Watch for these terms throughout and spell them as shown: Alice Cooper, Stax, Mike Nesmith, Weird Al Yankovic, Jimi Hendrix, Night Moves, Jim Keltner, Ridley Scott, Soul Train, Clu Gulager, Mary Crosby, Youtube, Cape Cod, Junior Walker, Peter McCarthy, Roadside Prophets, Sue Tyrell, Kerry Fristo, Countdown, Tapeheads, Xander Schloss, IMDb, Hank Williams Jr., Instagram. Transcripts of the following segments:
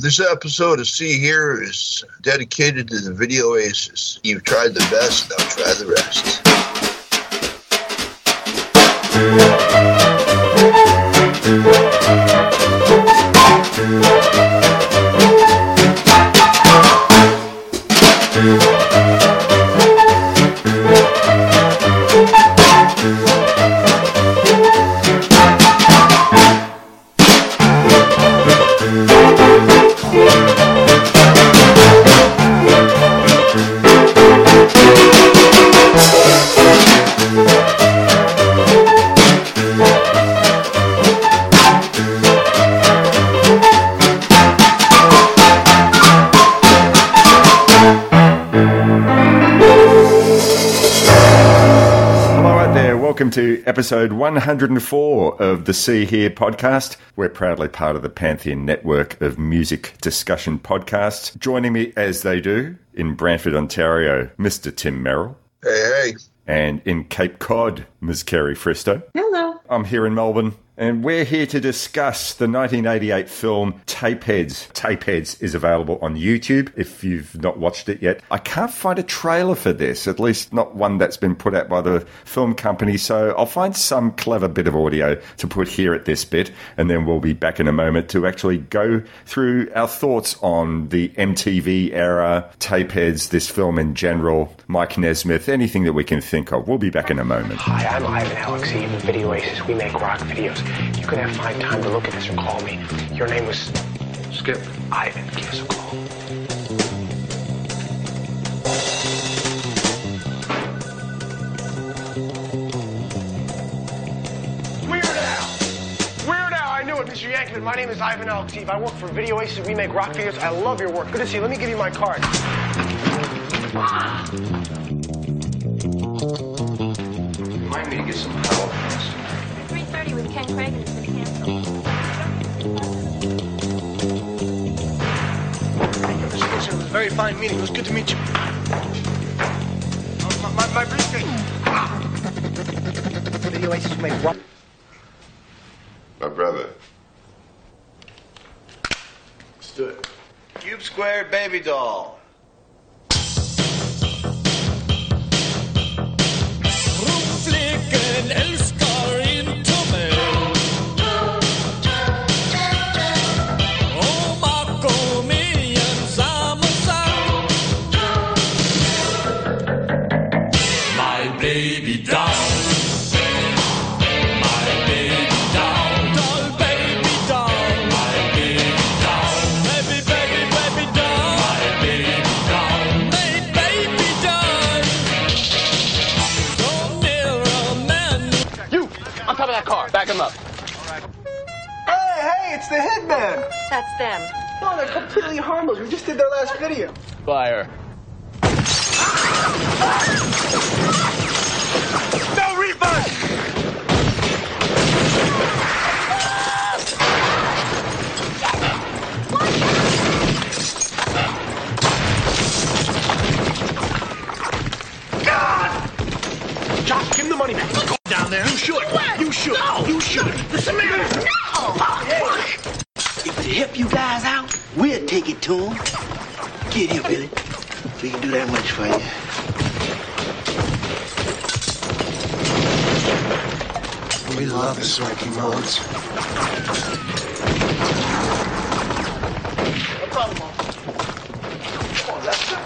This episode of See Here is dedicated to the video aces. You've tried the best, now try the rest. Welcome to episode 104 of the See Hear podcast. We're proudly part of the Pantheon Network of music discussion podcasts. Joining me, as they do, in Brantford, Ontario, Mr. Tim Merrill. Hey, hey. And in Cape Cod, Ms. Kerry Fristo. Hello. I'm here in Melbourne, and we're here to discuss the 1988 film Tapeheads. Tapeheads is available on YouTube if you've not watched it yet. I can't find a trailer for this, at least not one that's been put out by the film company, so I'll find some clever bit of audio to put here at this bit, and then we'll be back in a moment to actually go through our thoughts on the MTV era, Tapeheads, this film in general, Mike Nesmith, anything that we can think of. We'll be back in a moment. Hi, I'm Ivan Alexey with Video Aces. We make rock videos. You could have fine time to look at this or call me. Your name was... Skip. Ivan, give us a call. Weird Al! I knew it, Mr. Yankovic. My name is Ivan Alexeev. I work for Video Aces. We make rock videos. I love your work. Good to see you. Let me give you my card. Remind me to get some help. With Ken Craig and it's been canceled. It was a very fine meeting. It was good to meet you. My briefcase. Video Aces make what? My brother. Let's do it. Cube Square Baby Doll. Up. Right. Hey, it's the headband. That's them. No, they're completely harmless. We just did their last video. Fire. No refund! help you guys out, we'll take it to him. Get here, Billy. We can do that much for you. We love his wacky moments. No problem, Mom. Come on, let's go.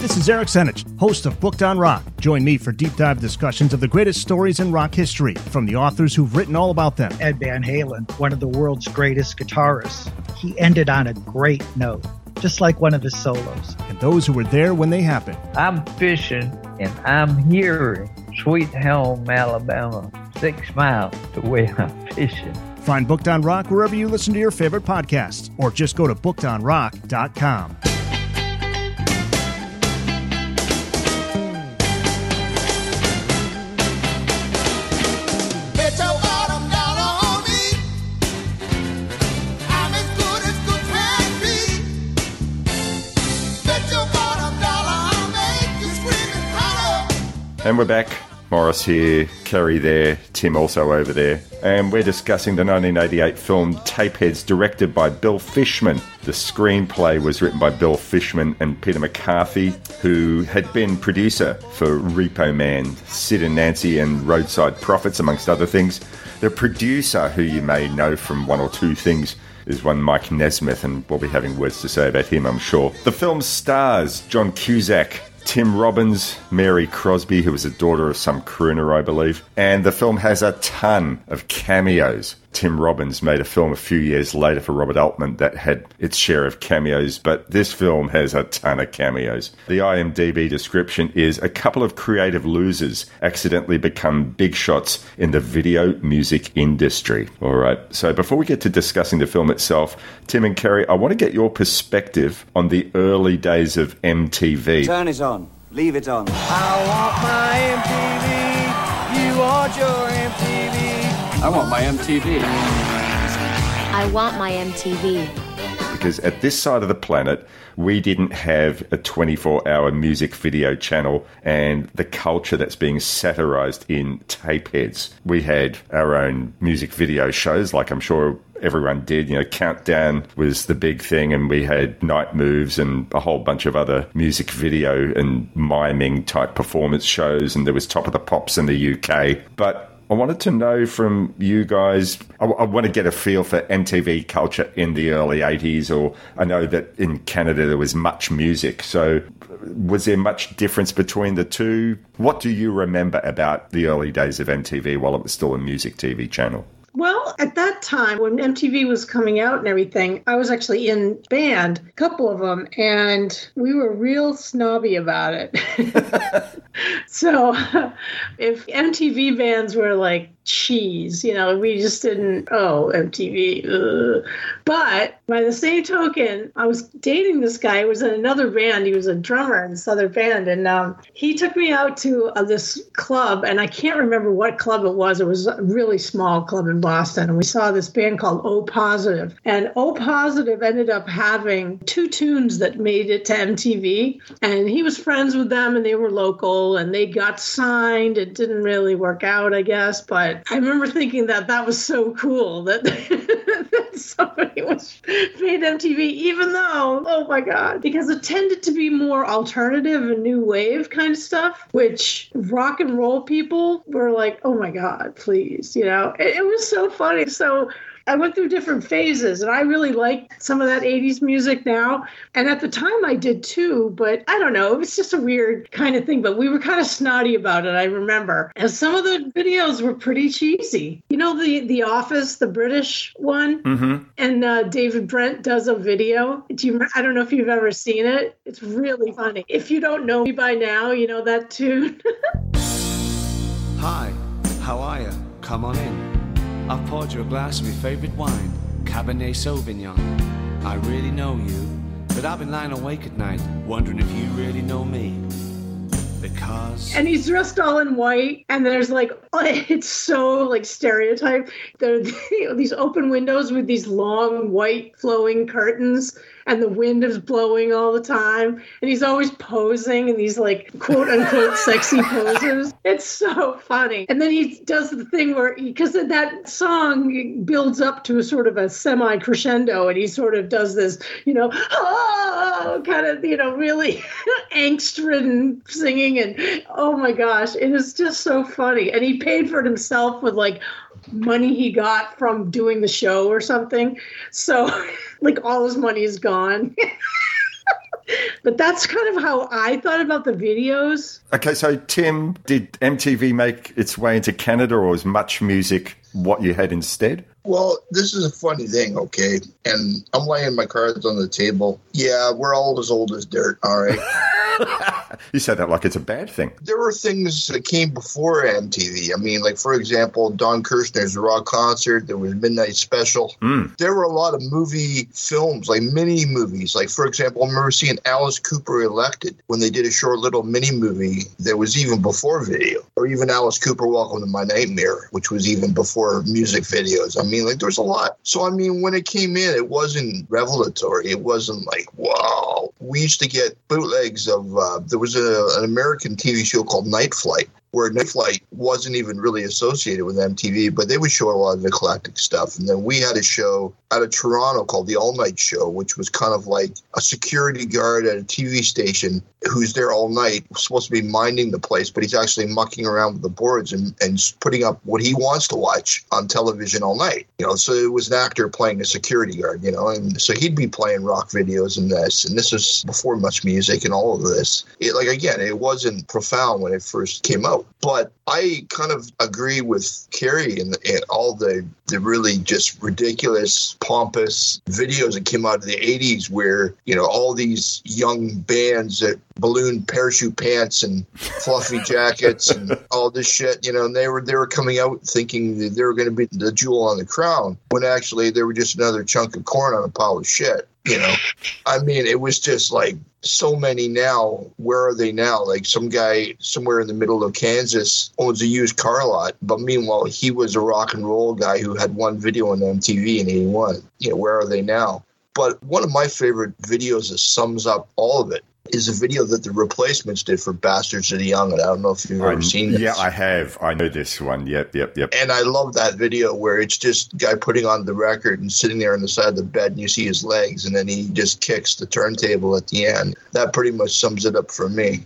This is Eric Senich, host of Booked on Rock. Join me for deep dive discussions of the greatest stories in rock history from the authors who've written all about them. Ed Van Halen, one of the world's greatest guitarists. He ended on a great note, just like one of his solos. And those who were there when they happened. I'm fishing and I'm here in Sweet Home, Alabama, 6 miles to where I'm fishing. Find Booked on Rock wherever you listen to your favorite podcasts, or just go to bookedonrock.com. And we're back. Morris here, Kerry there, Tim also over there. And we're discussing the 1988 film Tapeheads, directed by Bill Fishman. The screenplay was written by Bill Fishman and Peter McCarthy, who had been producer for Repo Man, Sid and Nancy, and Roadside Prophets, amongst other things. The producer, who you may know from one or two things, is one Mike Nesmith, and we'll be having words to say about him, I'm sure. The film stars John Cusack, Tim Robbins, Mary Crosby, who was the daughter of some crooner, I believe. And the film has a ton of cameos. Tim Robbins made a film a few years later for Robert Altman that had its share of cameos, but this film has a ton of cameos. The IMDb description is, a couple of creative losers accidentally become big shots in the video music industry. All right, so before we get to discussing the film itself, Tim and Kerry, I want to get your perspective on the early days of MTV. Turn it on. Leave it on. I want my MTV. You want your MTV. I want my MTV. I want my MTV. Because at this side of the planet, we didn't have a 24-hour music video channel and the culture that's being satirized in Tapeheads. We had our own music video shows, like I'm sure everyone did. You know, Countdown was the big thing, and we had Night Moves and a whole bunch of other music video and miming type performance shows, and there was Top of the Pops in the UK. But I wanted to know from you guys, I want to get a feel for MTV culture in the early 80s, or I know that in Canada there was Much Music, so was there much difference between the two? What do you remember about the early days of MTV while it was still a music TV channel? Well, at that time, when MTV was coming out and everything, I was actually in band, a couple of them, and we were real snobby about it. So if MTV bands were like cheese, you know, we just didn't, MTV. But by the same token, I was dating this guy who was in another band. He was a drummer in this other band, and he took me out to this club, and I can't remember what club it was. It was a really small club in Boston, and we saw this band called O Positive, and O Positive ended up having two tunes that made it to MTV, and he was friends with them, and they were local, and they got signed. It didn't really work out, I guess, but I remember thinking that was so cool that somebody was made MTV, even though, oh my God, because it tended to be more alternative and new wave kind of stuff, which rock and roll people were like, oh my God, please, you know, it was so funny. So I went through different phases, and I really like some of that 80s music now. And at the time I did too, but I don't know, it was just a weird kind of thing. But we were kind of snotty about it, I remember. And some of the videos were pretty cheesy. You know, The Office, the British one? Mm-hmm. And David Brent does a video. I don't know if you've ever seen it. It's really funny. If you don't know me by now, you know that tune. Hi, how are you? Come on in. I've poured you a glass of your favourite wine, Cabernet Sauvignon. I really know you, but I've been lying awake at night, wondering if you really know me. Because... And he's dressed all in white, and there's like, it's so like stereotype. There are these open windows with these long white flowing curtains, and the wind is blowing all the time. And he's always posing in these like quote unquote sexy poses. It's so funny. And then he does the thing where, because that song builds up to a sort of a semi crescendo, and he sort of does this, you know, kind of, you know, really angst ridden singing. And oh my gosh, it is just so funny. And he paid for it himself with like money he got from doing the show or something. So like all his money is gone. But that's kind of how I thought about the videos. Okay, so Tim, did MTV make its way into Canada, or was Much Music what you had instead? Well, this is a funny thing, okay? And I'm laying my cards on the table. Yeah, we're all as old as dirt, all right? You said that like it's a bad thing. There were things that came before MTV. I mean, like, for example, Don Kirshner's Rock Concert. There was Midnight Special. Mm. There were a lot of movie films, like mini-movies. Like, for example, I remember seeing Alice Cooper Elected when they did a short little mini-movie that was even before video. Or even Alice Cooper Welcome to My Nightmare, which was even before music videos. I mean, like, there was a lot. So, I mean, when it came in, it wasn't revelatory. It wasn't like, wow. We used to get bootlegs of, there was an American TV show called Night Flight, where Night Flight wasn't even really associated with MTV, but they would show a lot of eclectic stuff. And then we had a show out of Toronto called The All Night Show, which was kind of like a security guard at a TV station who's there all night, supposed to be minding the place, but he's actually mucking around with the boards and putting up what he wants to watch on television all night. You know, so it was an actor playing a security guard, you know, and so he'd be playing rock videos and this. And this was before Much Music and all of this. It, like, again, it wasn't profound when it first came out. But I kind of agree with Kerry and all the really just ridiculous, pompous videos that came out of the 80s where, you know, all these young bands that balloon parachute pants and fluffy jackets and all this shit, you know, and they were coming out thinking that they were going to be the jewel on the crown when actually they were just another chunk of corn on a pile of shit. You know, I mean, it was just like so many now. Where are they now? Like some guy somewhere in the middle of Kansas owns a used car lot. But meanwhile, he was a rock and roll guy who had one video on MTV in 81. You know, where are they now? But one of my favorite videos that sums up all of it is a video that the Replacements did for Bastards of the Young. And I don't know if you've ever seen this. Yeah, I have. I know this one. Yep. And I love that video where it's just a guy putting on the record and sitting there on the side of the bed and you see his legs and then he just kicks the turntable at the end. That pretty much sums it up for me.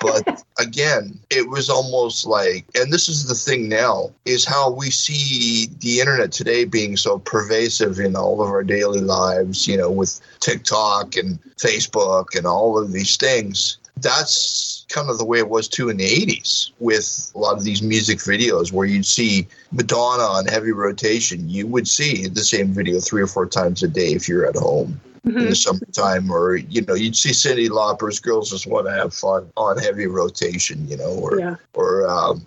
But again, it was almost like, and this is the thing now, is how we see the internet today being so pervasive in all of our daily lives, you know, with TikTok and Facebook and all of these things. That's kind of the way it was too in the 80s with a lot of these music videos where you'd see Madonna on heavy rotation. You would see the same video 3 or 4 times a day if you're at home. Mm-hmm. In the summertime, or, you know, you'd see Cyndi Lauper's Girls Just Want to Have Fun on heavy rotation, you know, or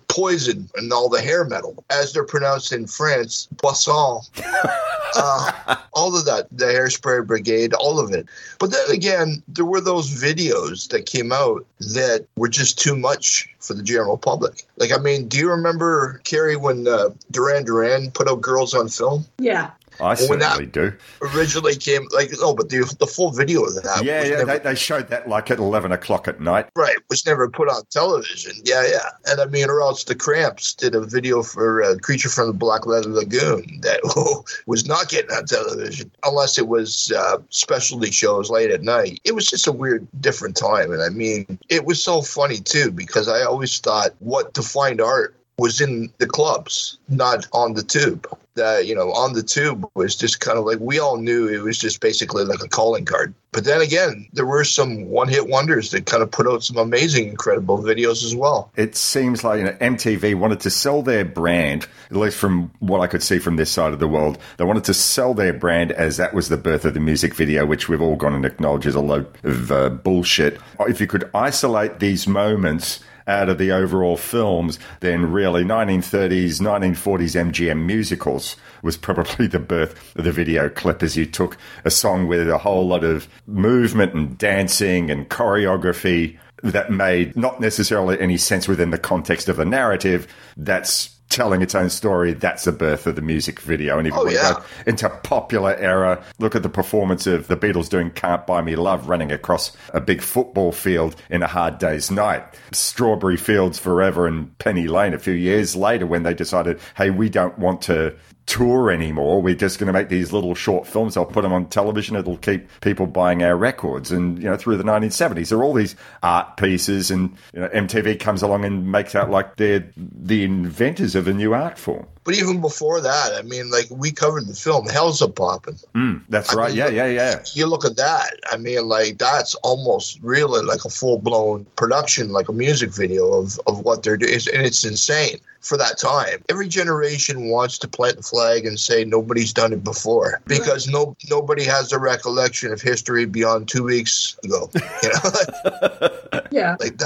Poison and all the hair metal, as they're pronounced in France, Poisson, all of that, the Hairspray Brigade, all of it. But then again, there were those videos that came out that were just too much for the general public. Like, I mean, do you remember, Kerry, when Duran Duran put out Girls on Film? Yeah. I certainly do. Originally came, like, oh, but the full video of that. Yeah, never, they showed that like at 11 o'clock at night. Right, was never put on television. Yeah. And I mean, or else the Cramps did a video for Creature from the Black Lagoon that was not getting on television unless it was specialty shows late at night. It was just a weird, different time. And I mean, it was so funny too, because I always thought what defined art was in the clubs, not on the tube. That, you know, on the tube was just kind of like, we all knew it was just basically like a calling card. But then again, there were some one-hit wonders that kind of put out some amazing, incredible videos as well. It seems like, you know, MTV wanted to sell their brand, at least from what I could see from this side of the world. They wanted to sell their brand as that was the birth of the music video, which we've all gone and acknowledged is a load of bullshit. If you could isolate these moments out of the overall films, then really 1930s, 1940s MGM musicals was probably the birth of the video clip, as you took a song with a whole lot of movement and dancing and choreography that made not necessarily any sense within the context of the narrative. That's telling its own story. That's the birth of the music video. And if you go into popular era, look at the performance of the Beatles doing Can't Buy Me Love, running across a big football field in A Hard Day's Night. Strawberry Fields Forever and Penny Lane a few years later, when they decided, hey, we don't want to tour anymore. We're just going to make these little short films. I'll put them on television. It'll keep people buying our records. And, you know, through the 1970s, there are all these art pieces, and, you know, MTV comes along and makes out like they're the inventors of a new art form. But even before that, I mean, like, we covered the film Hell's a Poppin'. That's right. Yeah. You look at that. I mean, like, that's almost really like a full-blown production, like a music video of what they're doing. And it's insane for that time. Every generation wants to plant the flag and say nobody's done it before, because nobody has a recollection of history beyond 2 weeks ago. You know?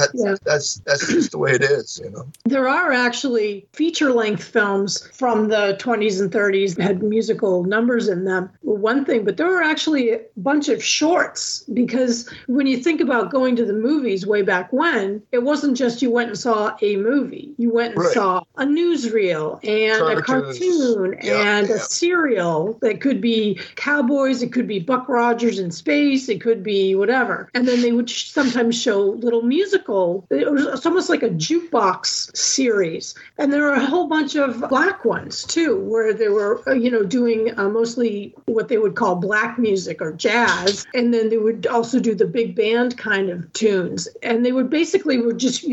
That's just the way it is, you know. There are actually feature-length films from the 20s and 30s that had musical numbers in them. One thing, but there were actually a bunch of shorts, because when you think about going to the movies way back when, it wasn't just you went and saw a movie. You went and saw a newsreel and a cartoon and a serial that could be cowboys, it could be Buck Rogers in space, it could be whatever. And then they would sometimes show little musical. It was almost like a jukebox series. And there were a whole bunch of black ones too, where they were, you know, doing mostly what they would call black music or jazz. And then they would also do the big band kind of tunes. And they would basically you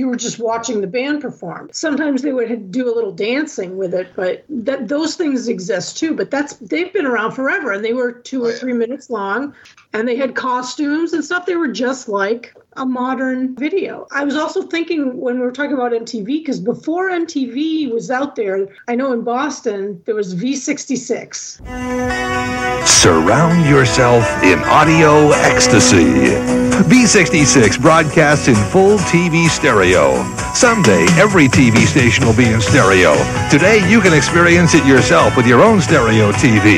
were just watching the band perform. Sometimes they would do a little dancing with it, but those things exist too. But they've been around forever, and they were 2 or 3 minutes long, and they had costumes and stuff. They were just like a modern video. I was also thinking when we were talking about MTV, because before MTV was out there, I know in Boston, there was V66. Surround yourself in audio ecstasy. V66 broadcasts in full TV stereo. Someday, every TV station will be in stereo. Today, you can experience it yourself with your own stereo TV.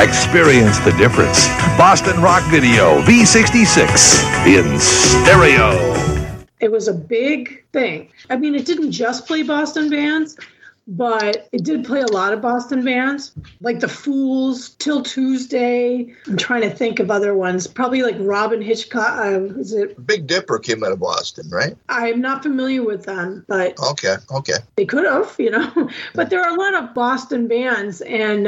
Experience the difference. Boston Rock Video, V66 in stereo. It was a big thing. I mean, it didn't just play Boston bands, but it did play a lot of Boston bands, like The Fools, Till Tuesday. I'm trying to think of other ones. Probably like Robin Hitchcock. Is it Big Dipper came out of Boston, right? I'm not familiar with them, but okay, they could have, you know. But there are a lot of Boston bands, and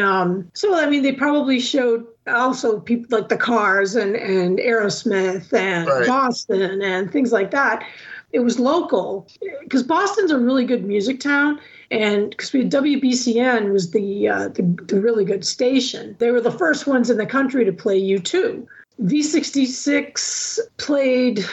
so I mean, they probably showed also people like the Cars and Aerosmith and Boston and things like that. It was local, because Boston's a really good music town, and because WBCN was the really good station. They were the first ones in the country to play U2. V66 played,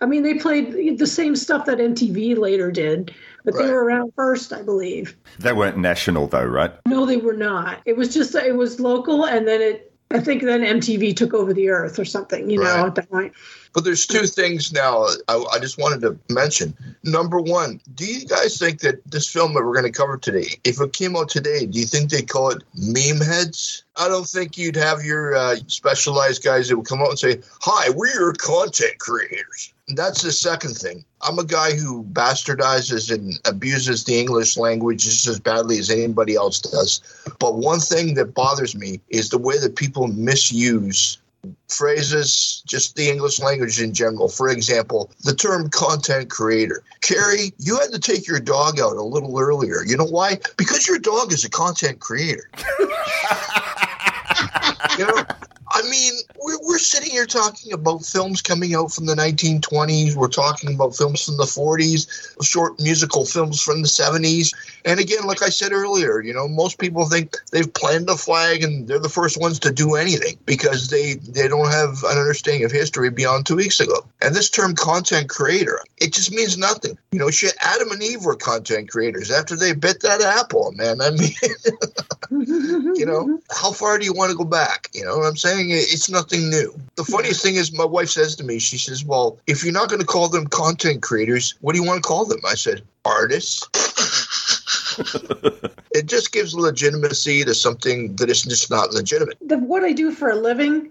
I mean, they played the same stuff that MTV later did, but they were around first, I believe. They weren't national though, right? No, they were not. It was just, it was local, and then I think MTV took over the earth or something, you know, at that point. But there's two things now I just wanted to mention. Number one, do you guys think that this film that we're going to cover today, if it came out today, do you think they'd call it Meme Heads? I don't think you'd have your specialized guys that would come out and say, hi, we're your content creators. That's the second thing. I'm a guy who bastardizes and abuses the English language just as badly as anybody else does. But one thing that bothers me is the way that people misuse phrases, just the English language in general. For example, the term content creator. Kerry, you had to take your dog out a little earlier. You know why? Because your dog is a content creator. You know? I mean, we're sitting here talking about films coming out from the 1920s. We're talking about films from the 40s, short musical films from the 70s. And again, like I said earlier, you know, most people think they've planted a flag and they're the first ones to do anything because they don't have an understanding of history beyond 2 weeks ago. And this term content creator, it just means nothing. You know, shit, Adam and Eve were content creators after they bit that apple, man. I mean, you know, how far do you want to go back? You know what I'm saying? It's nothing new. The funniest thing is my wife says to me, she says, well, if you're not going to call them content creators, what do you want to call them? I said, artists. It just gives legitimacy to something that is just not legitimate. What I do for a living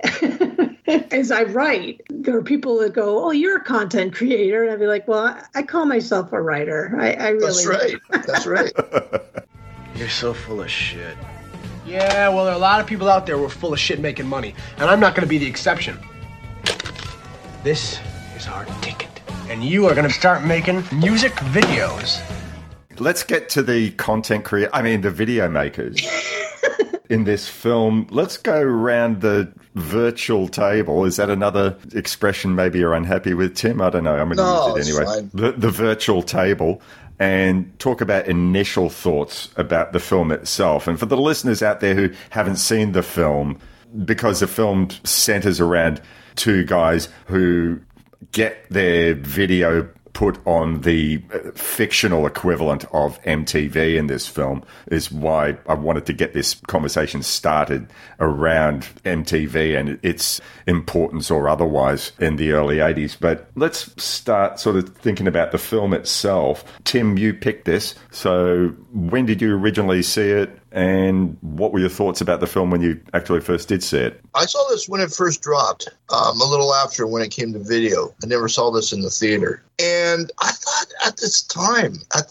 is I write. There are people that go, oh, you're a content creator. And I'd be like, well, I call myself a writer. I really. That's right. That's right. You're so full of shit. Yeah, well, there are a lot of people out there who are full of shit making money, and I'm not going to be the exception. This is our ticket, and you are going to start making music videos. Let's get to the content creator, I mean, the video makers in this film. Let's go around the virtual table. Is that another expression maybe you're unhappy with, Tim? I don't know. I'm going to use it anyway. The virtual table. And talk about initial thoughts about the film itself. And for the listeners out there who haven't seen the film, because the film centers around two guys who get their video put on the fictional equivalent of MTV in this film, is why I wanted to get this conversation started around MTV and its importance or otherwise in the early 80s. But let's start sort of thinking about the film itself. Tim, you picked this. So when did you originally see it? And what were your thoughts about the film when you actually first did see it? I saw this when it first dropped, a little after when it came to video. I never saw this in the theater. And I thought at the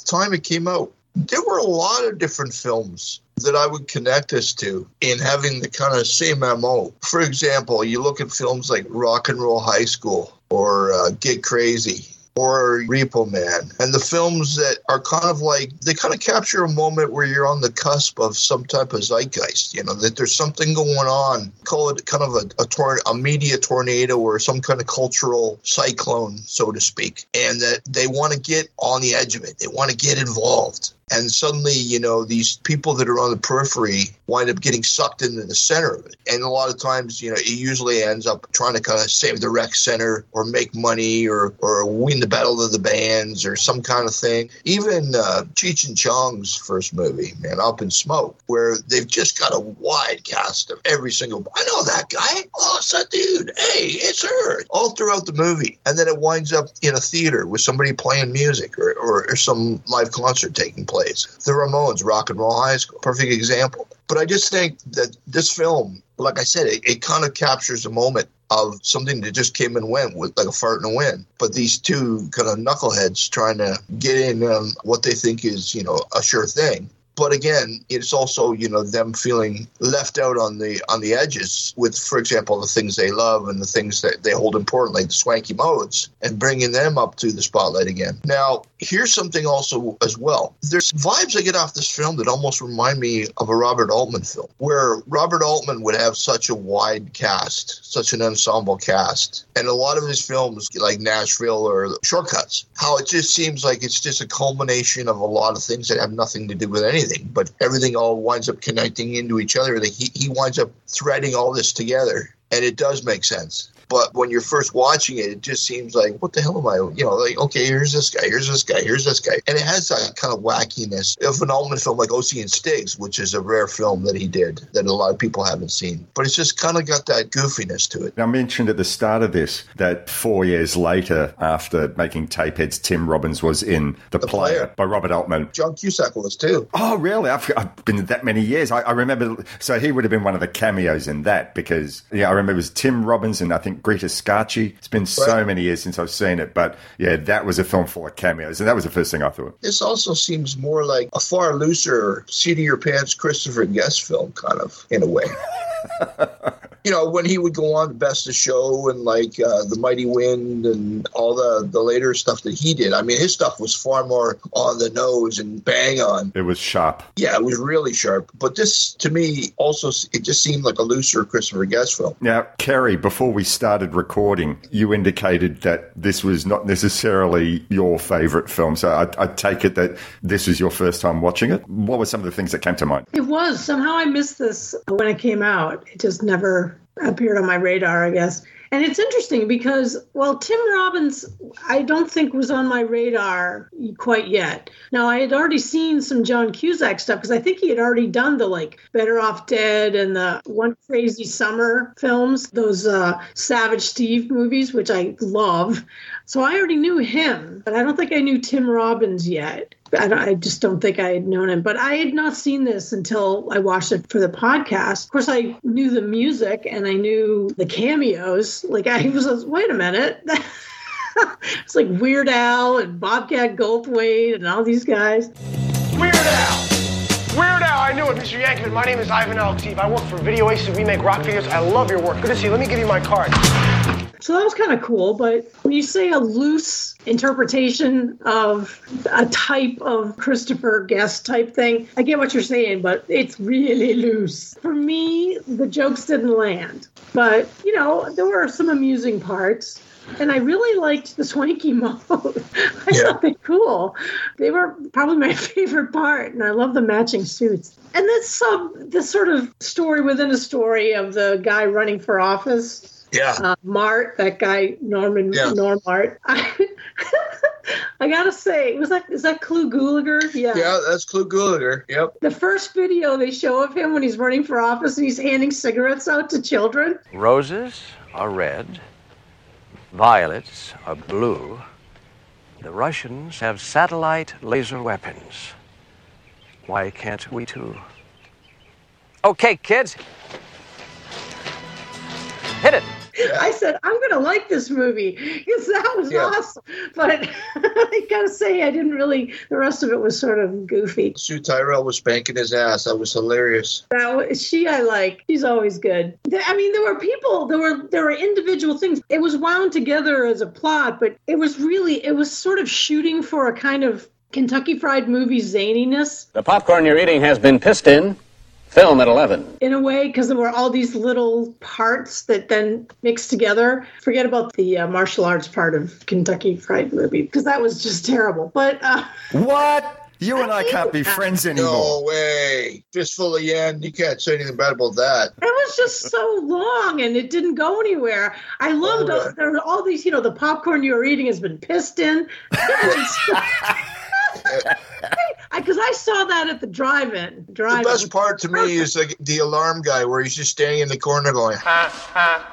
time it came out, there were a lot of different films that I would connect this to in having the kind of same MO. For example, you look at films like Rock and Roll High School or Get Crazy, or Repo Man, and the films that are kind of like, they kind of capture a moment where you're on the cusp of some type of zeitgeist, you know, that there's something going on, call it kind of a media tornado or some kind of cultural cyclone, so to speak, and that they want to get on the edge of it. They want to get involved. And suddenly, you know, these people that are on the periphery wind up getting sucked into the center of it. And a lot of times, you know, it usually ends up trying to kind of save the rec center or make money or win the battle of the bands or some kind of thing. Even Cheech and Chong's first movie, man, Up in Smoke, where they've just got a wide cast of every single, I know that guy. Oh, it's that dude. Hey, it's her. All throughout the movie. And then it winds up in a theater with somebody playing music or some live concert taking place. The Ramones, Rock and Roll High School, perfect example. But I just think that this film, like I said, it kind of captures a moment of something that just came and went with like a fart in the wind. But these two kind of knuckleheads trying to get in what they think is, you know, a sure thing. But again, it's also, you know, them feeling left out on the edges with, for example, the things they love and the things that they hold important, like the swanky modes, and bringing them up to the spotlight again. Now, here's something also as well. There's vibes I get off this film that almost remind me of a Robert Altman film, where Robert Altman would have such a wide cast, such an ensemble cast. And a lot of his films, like Nashville or Shortcuts, how it just seems like it's just a culmination of a lot of things that have nothing to do with anything. But everything all winds up connecting into each other. He winds up threading all this together, and it does make sense. But when you're first watching it, it just seems like, what the hell am I, you know, like, okay, here's this guy, here's this guy, here's this guy. And it has that kind of wackiness of an Altman film like O.C. and Stiggs, which is a rare film that he did that a lot of people haven't seen. But it's just kind of got that goofiness to it. I mentioned at the start of this that 4 years later, after making Tapeheads, Tim Robbins was in The Player by Robert Altman. John Cusack was too. Oh, really? I've been that many years. I remember, so he would have been one of the cameos in that because, yeah, I remember it was Tim Robbins and I think Greta Scacchi. It's been so many years since I've seen it, but yeah, that was a film full of cameos, and that was the first thing I thought. This also seems more like a far looser, seat of your pants Christopher Guest film, kind of, in a way. you know, when he would go on the Best of Show and like the Mighty Wind and all the later stuff that he did. I mean, his stuff was far more on the nose and bang on. It was sharp. Yeah, it was really sharp. But this, to me, also, it just seemed like a looser Christopher Guest film. Now, Kerry, before we started recording, you indicated that this was not necessarily your favorite film. So I take it that this was your first time watching it. What were some of the things that came to mind? It was. Somehow I missed this when it came out. It just never appeared on my radar, I guess. And it's interesting because, well, Tim Robbins, I don't think was on my radar quite yet. Now, I had already seen some John Cusack stuff because I think he had already done the, like, Better Off Dead and the One Crazy Summer films, those Savage Steve movies, which I love. So I already knew him, but I don't think I knew Tim Robbins yet. I just don't think I had known him. But I had not seen this until I watched it for the podcast. Of course, I knew the music and I knew the cameos. Like, I was like, wait a minute. It's like Weird Al and Bobcat Goldthwait and all these guys. Weird Al! Weird Al, I knew it, Mr. Yankovic. My name is Ivan Alteev. I work for Video Aces. We make rock videos. I love your work. Good to see you. Let me give you my card. So that was kind of cool, but when you say a loose interpretation of a type of Christopher Guest type thing, I get what you're saying, but it's really loose. For me, the jokes didn't land, but, you know, there were some amusing parts. And I really liked the swanky mode. I thought they were cool. They were probably my favorite part, and I love the matching suits. And this sort of story within a story of the guy running for office. Yeah. Mart, that guy, Norm Mart. I gotta say, is that Clu Gulager? Yeah. Yeah, that's Clu Gulager. Yep. The first video they show of him when he's running for office and he's handing cigarettes out to children. Roses are red. Violets are blue. The Russians have satellite laser weapons. Why can't we too? Okay, kids. Hit it. I said, I'm going to like this movie because that was awesome. But I got to say, I didn't really, the rest of it was sort of goofy. Sue Tyrell was spanking his ass. That was hilarious. I like. She's always good. I mean, there were individual things. It was wound together as a plot, but it was sort of shooting for a kind of Kentucky Fried Movie zaniness. The popcorn you're eating has been pissed in. Film at 11. In a way, because there were all these little parts that then mixed together. Forget about the martial arts part of Kentucky Fried Movie, because that was just terrible. But what? You and I can't be friends anymore. No way. Fistful of yen. You can't say anything bad about that. It was just so long, and it didn't go anywhere. I loved there were all these, you know, the popcorn you were eating has been pissed in. Because I saw that at the drive-in. The best part to me is like the alarm guy where he's just standing in the corner going, ha, ha,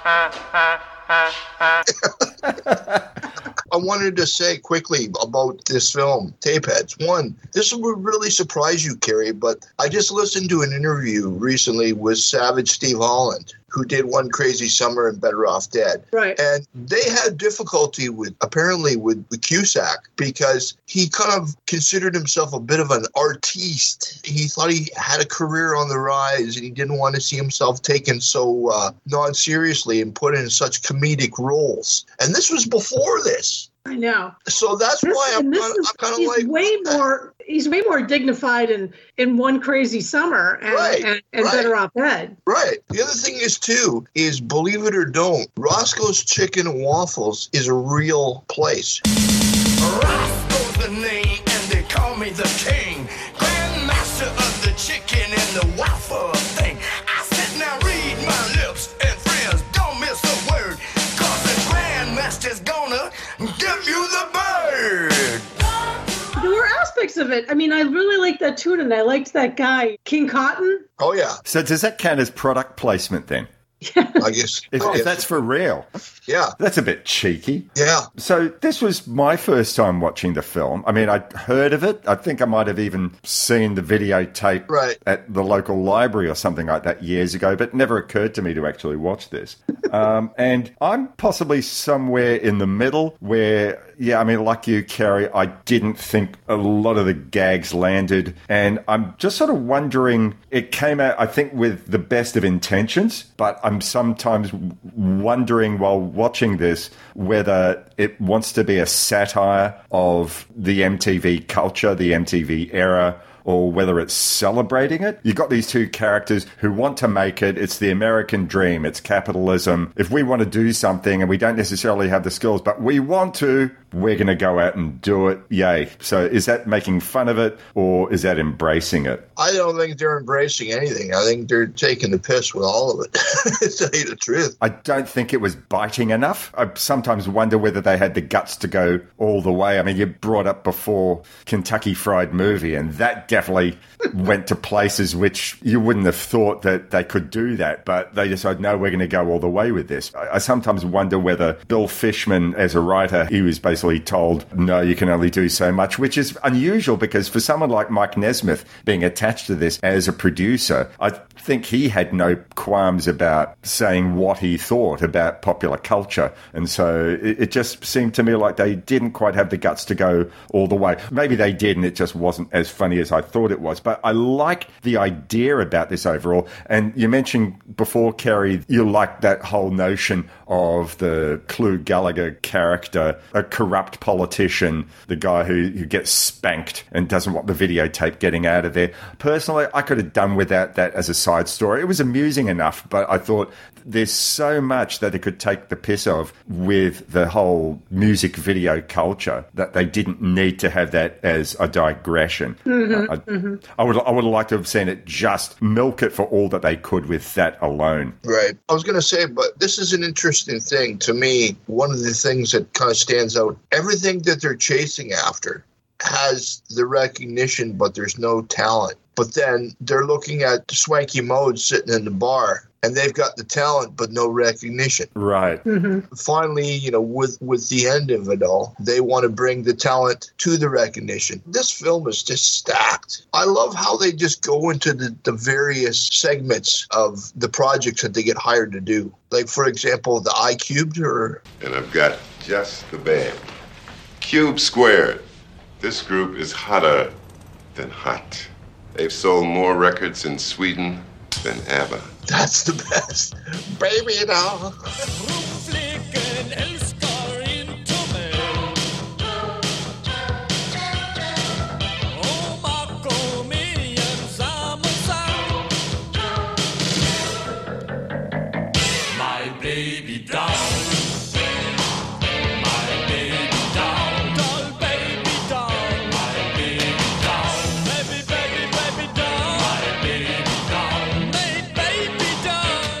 ha, ha, ha. I wanted to say quickly about this film, Tapeheads. One, this would really surprise you, Kerry, but I just listened to an interview recently with Savage Steve Holland, who did One Crazy Summer and Better Off Dead. Right. And they had difficulty with Cusack because he kind of considered himself a bit of an artiste. He thought he had a career on the rise and he didn't want to see himself taken so non-seriously and put in such comedic roles. And this was before this. I know. So that's why I'm kind of like... He's way more dignified in One Crazy Summer and Better Off Dead. Right. The other thing is, too, is believe it or don't, Roscoe's Chicken and Waffles is a real place. Roscoe's the name and they call me the king. Grandmaster of the chicken and the waffle thing. I sit now, read my lips and friends. Don't miss a word. Cause the grandmaster's gonna give you the bird. There were aspects of it. I mean, I really liked that tune, and I liked that guy, King Cotton. Oh, yeah. So does that count as product placement then? Yeah. I guess. If that's for real. Yeah. That's a bit cheeky. Yeah. So this was my first time watching the film. I mean, I'd heard of it. I think I might have even seen the videotape at the local library or something like that years ago, but it never occurred to me to actually watch this. And I'm possibly somewhere in the middle where Yeah, I mean, like you, Kerry, I didn't think a lot of the gags landed. And I'm just sort of wondering, it came out, I think, with the best of intentions, but I'm sometimes wondering while watching this whether it wants to be a satire of the MTV culture, the MTV era, or whether it's celebrating it. You've got these two characters who want to make it. It's the American dream. It's capitalism. If we want to do something and we don't necessarily have the skills, but we want to, we're going to go out and do it. Yay. So is that making fun of it or is that embracing it? I don't think they're embracing anything. I think they're taking the piss with all of it, to tell you the truth. I don't think it was biting enough. I sometimes wonder whether they had the guts to go all the way. I mean, you brought up before Kentucky Fried Movie, and that definitely went to places which you wouldn't have thought that they could do that, but they decided, no, we're going to go all the way with this. I sometimes wonder whether Bill Fishman, as a writer, he was basically told, no, you can only do so much, which is unusual because for someone like Mike Nesmith being attached to this as a producer, I think he had no qualms about saying what he thought about popular culture. And so it just seemed to me like they didn't quite have the guts to go all the way. Maybe they did, and it just wasn't as funny as I thought it was, but I like the idea about this overall. And you mentioned before, Kerry, you like that whole notion of the Clu Gallagher character, a corrupt politician, the guy who gets spanked and doesn't want the videotape getting out of there. Personally, I could have done without that as a side story. It was amusing enough, but I thought there's so much that it could take the piss of with the whole music video culture that they didn't need to have that as a digression. Mm-hmm. I would like to have seen it just milk it for all that they could with that alone. Right. I was going to say, but this is an interesting thing to me. One of the things that kind of stands out, everything that they're chasing after has the recognition, but there's no talent. But then they're looking at the swanky mode sitting in the bar, and they've got the talent but no recognition. Right. Mm-hmm. Finally, you know, with the end of it all, they want to bring the talent to the recognition. This film is just stacked. I love how they just go into the various segments of the projects that they get hired to do. Like, for example, the I cubed or... And I've got just the band. Cube squared. This group is hotter than hot. They've sold more records in Sweden than ABBA. That's the best. Baby, it all.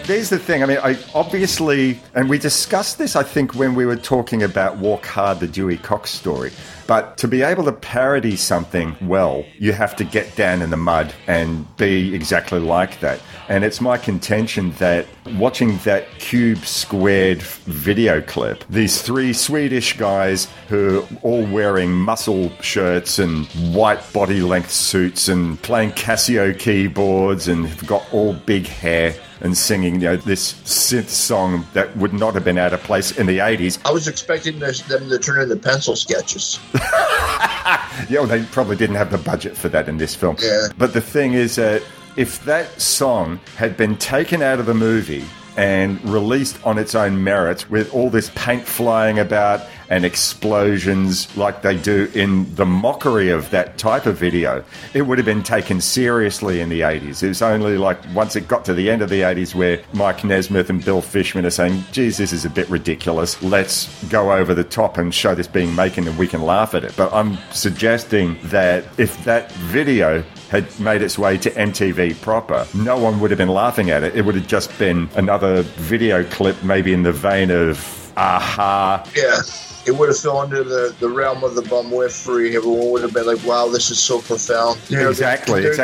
Here's the thing. I mean, I obviously, and we discussed this, I think, when we were talking about Walk Hard, the Dewey Cox story. But to be able to parody something well, you have to get down in the mud and be exactly like that. And it's my contention that watching that Cube Squared video clip, these three Swedish guys who are all wearing muscle shirts and white body length suits and playing Casio keyboards and have got all big hair and singing, you know, this synth song that would not have been out of place in the 80s. I was expecting them to turn into pencil sketches. Yeah, well, they probably didn't have the budget for that in this film. Yeah. But the thing is that if that song had been taken out of the movie and released on its own merits with all this paint flying about and explosions like they do in the mockery of that type of video, it would have been taken seriously in the 80s. It was only like once it got to the end of the 80s where Mike Nesmith and Bill Fishman are saying, geez, this is a bit ridiculous. Let's go over the top and show this being making and we can laugh at it. But I'm suggesting that if that video had made its way to MTV proper, no one would have been laughing at it. It would have just been another video clip, maybe in the vein of Aha. Yeah. It would have fell into the realm of the bum whiffery. Everyone would have been like, wow, this is so profound. You know, exactly. They're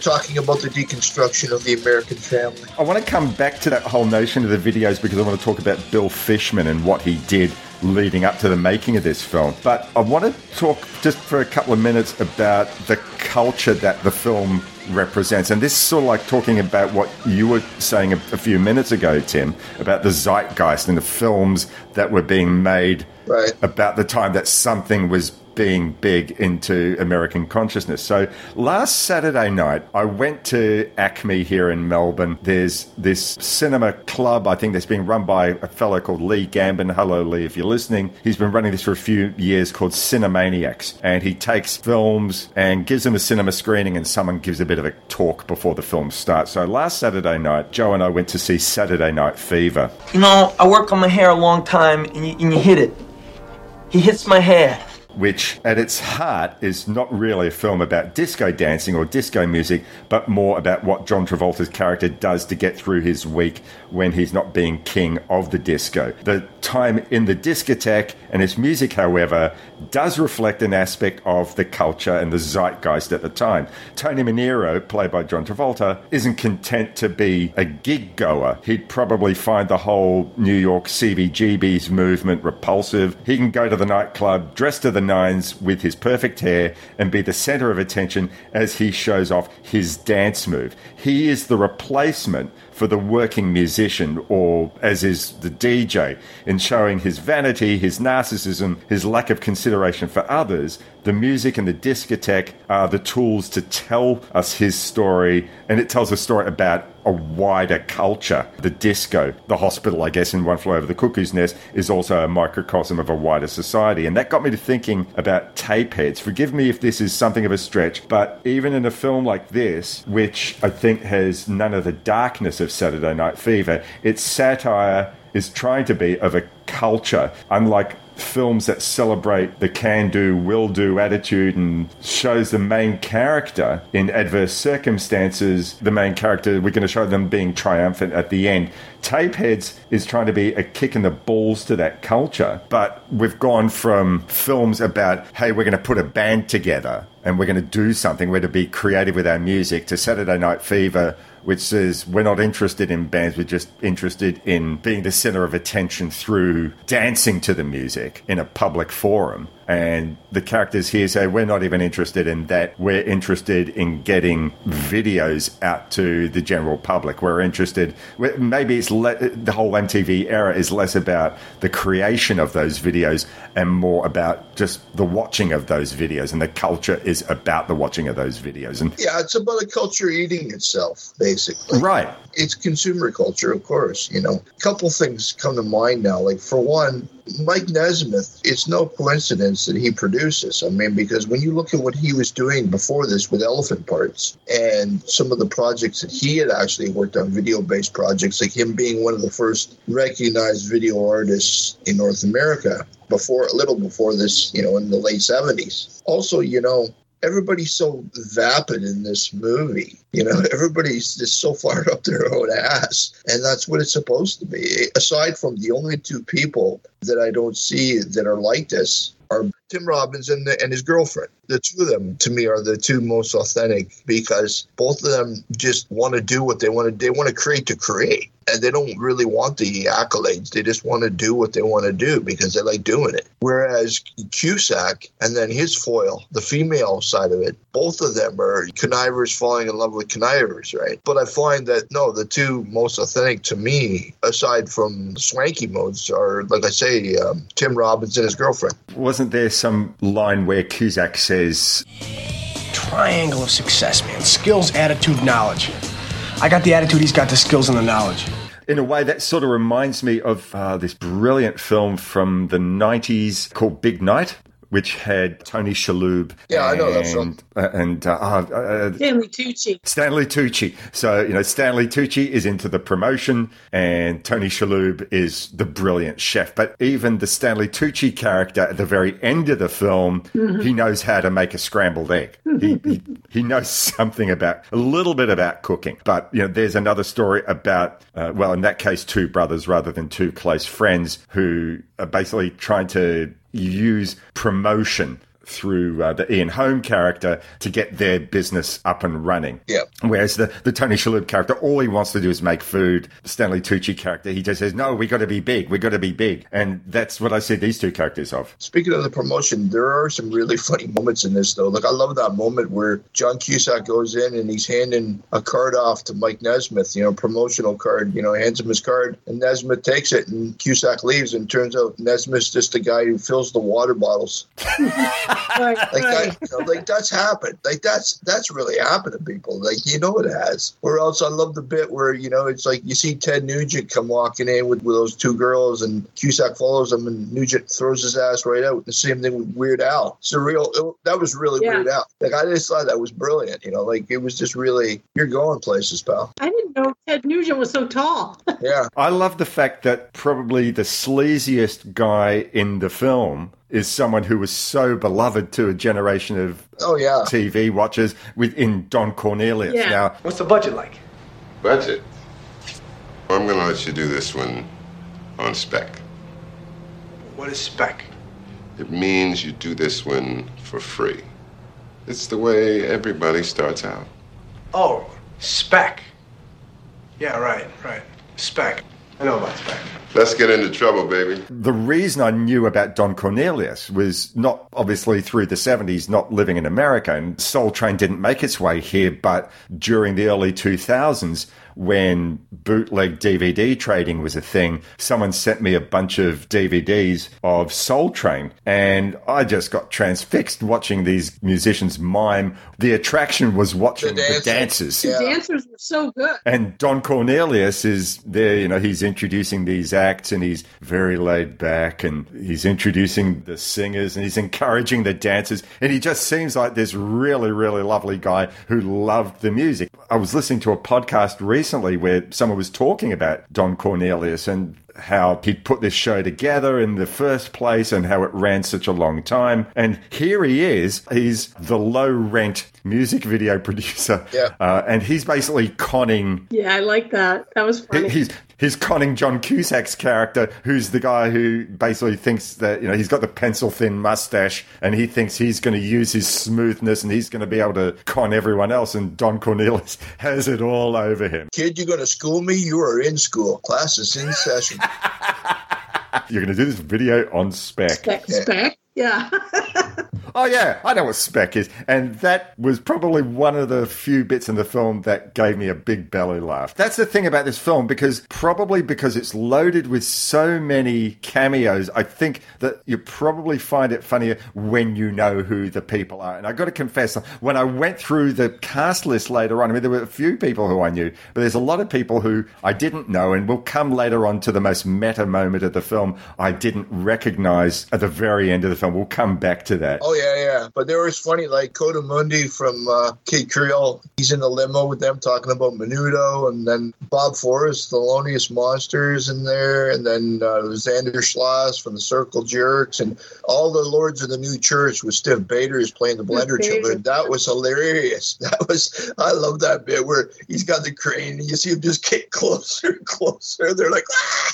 talking about the deconstruction of the American family. I want to come back to that whole notion of the videos because I want to talk about Bill Fishman and what he did leading up to the making of this film. But I want to talk just for a couple of minutes about the culture that the film represents. And this is sort of like talking about what you were saying a few minutes ago, Tim, about the zeitgeist and the films that were being made – right, about the time that something was being big into American consciousness. So last Saturday night, I went to Acme here in Melbourne. There's this cinema club, I think, that's being run by a fellow called Lee Gambin. Hello, Lee, if you're listening. He's been running this for a few years, called Cinemaniacs. And he takes films and gives them a cinema screening, and someone gives a bit of a talk before the film starts. So last Saturday night, Joe and I went to see Saturday Night Fever. You know, I work on my hair a long time, and you hit it. He hits my hair. Which at its heart is not really a film about disco dancing or disco music, but more about what John Travolta's character does to get through his week when he's not being king of the disco. The time in the discotheque and its music, however, does reflect an aspect of the culture and the zeitgeist at the time. Tony Manero, played by John Travolta, isn't content to be a gig goer. He'd probably find the whole New York CBGB's movement repulsive. He can go to the nightclub dressed to the nines with his perfect hair and be the center of attention as he shows off his dance move. He is the replacement for the working musician, or as is the DJ, in showing his vanity, his narcissism, his lack of consideration for others. The music and the discotheque are the tools to tell us his story, and it tells a story about a wider culture. The disco, the hospital, I guess, in One Flew Over the Cuckoo's Nest, is also a microcosm of a wider society. And that got me to thinking about Tapeheads. Forgive me if this is something of a stretch, but even in a film like this, which I think has none of the darkness of Saturday Night Fever, its satire is trying to be of a culture, unlike films that celebrate the can-do, will-do attitude and shows the main character in adverse circumstances. The main character, we're going to show them being triumphant at the end. Tapeheads is trying to be a kick in the balls to that culture, but we've gone from films about, hey, we're going to put a band together and we're going to do something, we're to be creative with our music, to Saturday Night Fever, which says we're not interested in bands, we're just interested in being the center of attention through dancing to the music in a public forum. And the characters here say, we're not even interested in that. We're interested in getting videos out to the general public. We're interested, maybe it's the whole MTV era is less about the creation of those videos and more about just the watching of those videos. And the culture is about the watching of those videos. And yeah, it's about a culture eating itself, basically. Right. It's consumer culture, of course. You know, a couple things come to mind now. Like, for one, Mike Nesmith, it's no coincidence that he produces. I mean, because when you look at what he was doing before this with Elephant Parts and some of the projects that he had actually worked on, video-based projects, like him being one of the first recognized video artists in North America before, a little before this, you know, in the late 70s. Also, you know, everybody's so vapid in this movie. You know, everybody's just so far up their own ass. And that's what it's supposed to be. Aside from the only two people that I don't see that are like this are Tim Robbins and his girlfriend. The two of them, to me, are the two most authentic, because both of them just want to do what they want to do. They want to create, and they don't really want the accolades. They just want to do what they want to do because they like doing it. Whereas Cusack and then his foil, the female side of it, both of them are connivers falling in love with connivers, right? But I find that, no, the two most authentic to me, aside from swanky modes, are, like I say, Tim Robbins and his girlfriend. Wasn't there some line where Cusack says, triangle of success, man. Skills, attitude, knowledge. I got the attitude, he's got the skills and the knowledge. In a way, that sort of reminds me of this brilliant film from the 90s called Big Night, which had Tony Shalhoub. Yeah, I know that film. Stanley Tucci. Stanley Tucci. So, you know, Stanley Tucci is into the promotion and Tony Shalhoub is the brilliant chef. But even the Stanley Tucci character at the very end of the film, mm-hmm. he knows how to make a scrambled egg. He knows something about, a little bit about cooking. But, you know, there's another story about, well, in that case, two brothers rather than two close friends who are basically trying to use promotion through the Ian Holm character to get their business up and running. Yeah. Whereas the Tony Shalhoub character, all he wants to do is make food. Stanley Tucci character, he just says, no, we got to be big. We got to be big. And that's what I see these two characters of. Speaking of the promotion, there are some really funny moments in this, though. Like, I love that moment where John Cusack goes in and he's handing a card off to Mike Nesmith, you know, promotional card, you know, hands him his card, and Nesmith takes it and Cusack leaves, and turns out Nesmith's just the guy who fills the water bottles. That's happened. That's really happened to people. You know it has. Where else I love the bit where, you know, it's like you see Ted Nugent come walking in with those two girls, and Cusack follows him and Nugent throws his ass right out. The same thing with Weird Al. That was really Weird Al. I just thought that was brilliant. You know, it was just really, you're going places, pal. I didn't know Ted Nugent was so tall. Yeah. I love the fact that probably the sleaziest guy in the film is someone who was so beloved to a generation of TV watchers within Don Cornelius. Yeah. Now, what's the budget like? Budget? I'm going to let you do this one on spec. What is spec? It means you do this one for free. It's the way everybody starts out. Oh, spec. Yeah, right. Spec. I know about spec. Let's get into trouble, baby. The reason I knew about Don Cornelius was not obviously through the 70s, not living in America, and Soul Train didn't make its way here, but during the early 2000s, when bootleg DVD trading was a thing, someone sent me a bunch of DVDs of Soul Train, and I just got transfixed watching these musicians mime. The attraction was watching the dancers. Yeah. The dancers were so good. And Don Cornelius is there, you know, he's introducing these acts, and he's very laid back, and he's introducing the singers, and he's encouraging the dancers, and he just seems like this really, really lovely guy who loved the music. I was listening to a podcast recently where someone was talking about Don Cornelius and how he put this show together in the first place and how it ran such a long time. And here he is. He's the low-rent music video producer. Yeah. And he's basically conning... Yeah, I like that. That was funny. He's conning John Cusack's character, who's the guy who basically thinks that, you know, he's got the pencil-thin mustache and he thinks he's going to use his smoothness and he's going to be able to con everyone else, and Don Cornelius has it all over him. Kid, you're going to school me? You are in school. Class is in session. You're going to do this video on spec. Spec? Yeah. Oh, yeah, I know what spec is. And that was probably one of the few bits in the film that gave me a big belly laugh. That's the thing about this film, because it's loaded with so many cameos, I think that you probably find it funnier when you know who the people are. And I've got to confess, when I went through the cast list later on, I mean, there were a few people who I knew, but there's a lot of people who I didn't know, and we'll come later on to the most meta moment of the film I didn't recognize at the very end of the film. We'll come back to that. Oh, yeah. Yeah. But there was funny, like Kota Mundi from Kid Creole, he's in the limo with them talking about Menudo, and then Bob Forrest, the Thelonious Monster's in there, and then Xander Schloss from the Circle Jerks, and all the Lords of the New Church with Steve Bader's playing the Blender Children. That was hilarious. I love that bit where he's got the crane and you see him just get closer and closer. They're like, ah!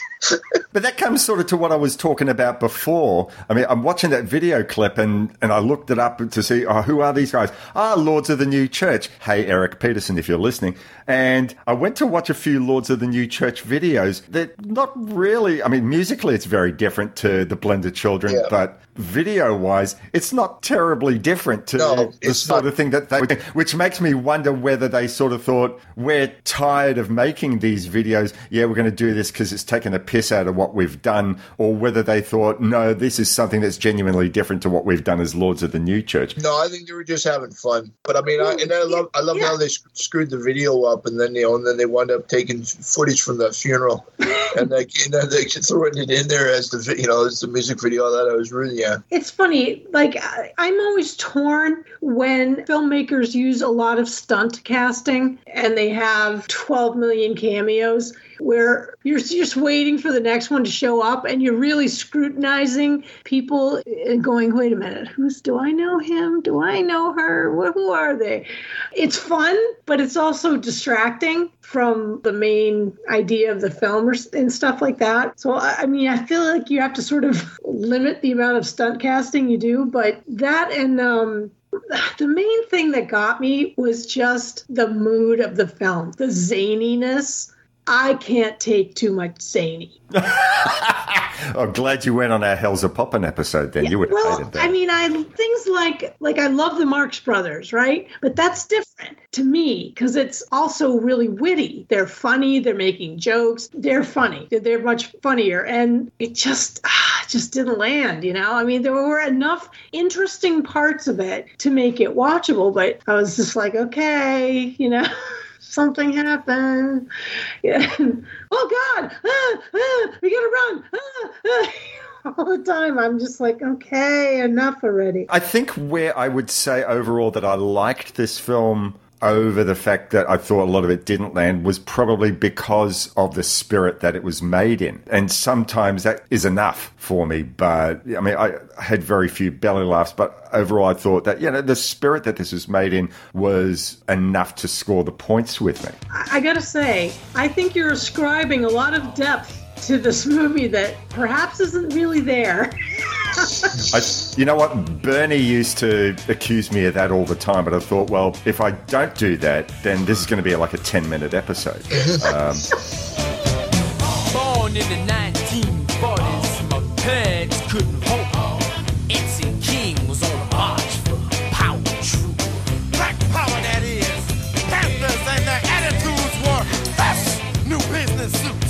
But that comes sort of to what I was talking about before. I mean, I'm watching that video clip and I looked it up to see, who are these guys? Lords of the New Church. Hey, Eric Peterson, if you're listening. And I went to watch a few Lords of the New Church videos. They're not really, I mean, musically it's very different to the Blended Children, but video-wise, it's not terribly different to the sort of thing that they would think, which makes me wonder whether they sort of thought, we're tired of making these videos. Yeah, we're going to do this because it's taken a piss out of what we've done, or whether they thought, no, this is something that's genuinely different to what we've done as Lords of the New Church. No, I think they were just having fun. But I mean, I love how they screwed the video up, and then they wound up taking footage from the funeral, and they throwing it in there as the as the music video. That I was really It's funny. I'm always torn when filmmakers use a lot of stunt casting, and they have 12 million cameos where you're just waiting waiting for the next one to show up, and you're really scrutinizing people and going, wait a minute, do I know him? Do I know her? Who are they? It's fun, but it's also distracting from the main idea of the film and stuff like that. So, I mean, I feel like you have to sort of limit the amount of stunt casting you do, but that and... the main thing that got me was just the mood of the film, the zaniness. I can't take too much zany. I'm glad you went on our Hell's a Poppin' episode then. Yeah, you would have hated that. I mean, things like I love the Marx Brothers, right? But that's different to me because it's also really witty. They're funny. They're making jokes. They're funny. They're much funnier. And it just didn't land, you know? I mean, there were enough interesting parts of it to make it watchable, but I was just like, okay, you know? Something happened. Yeah. Oh, God, we got to run. All the time. I'm just like, okay, enough already. I think where I would say overall that I liked this film over the fact that I thought a lot of it didn't land was probably because of the spirit that it was made in. And sometimes that is enough for me. But, I mean, I had very few belly laughs, but overall I thought that, you know, the spirit that this was made in was enough to score the points with me. I gotta say, I think you're ascribing a lot of depth to this movie that perhaps isn't really there. You know what? Bernie used to accuse me of that all the time, but I thought, well, if I don't do that, then this is going to be like a 10-minute episode. Born in the 1940s, my parents couldn't hope. Etsy King was on the march for power, true. Black power, that is. Panthers and their attitudes were fresh. New business suits.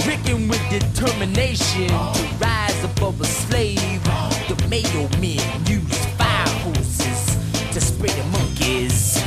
Stricken with determination to rise above a slave. The Mayo men used fire hoses to spray the monkeys.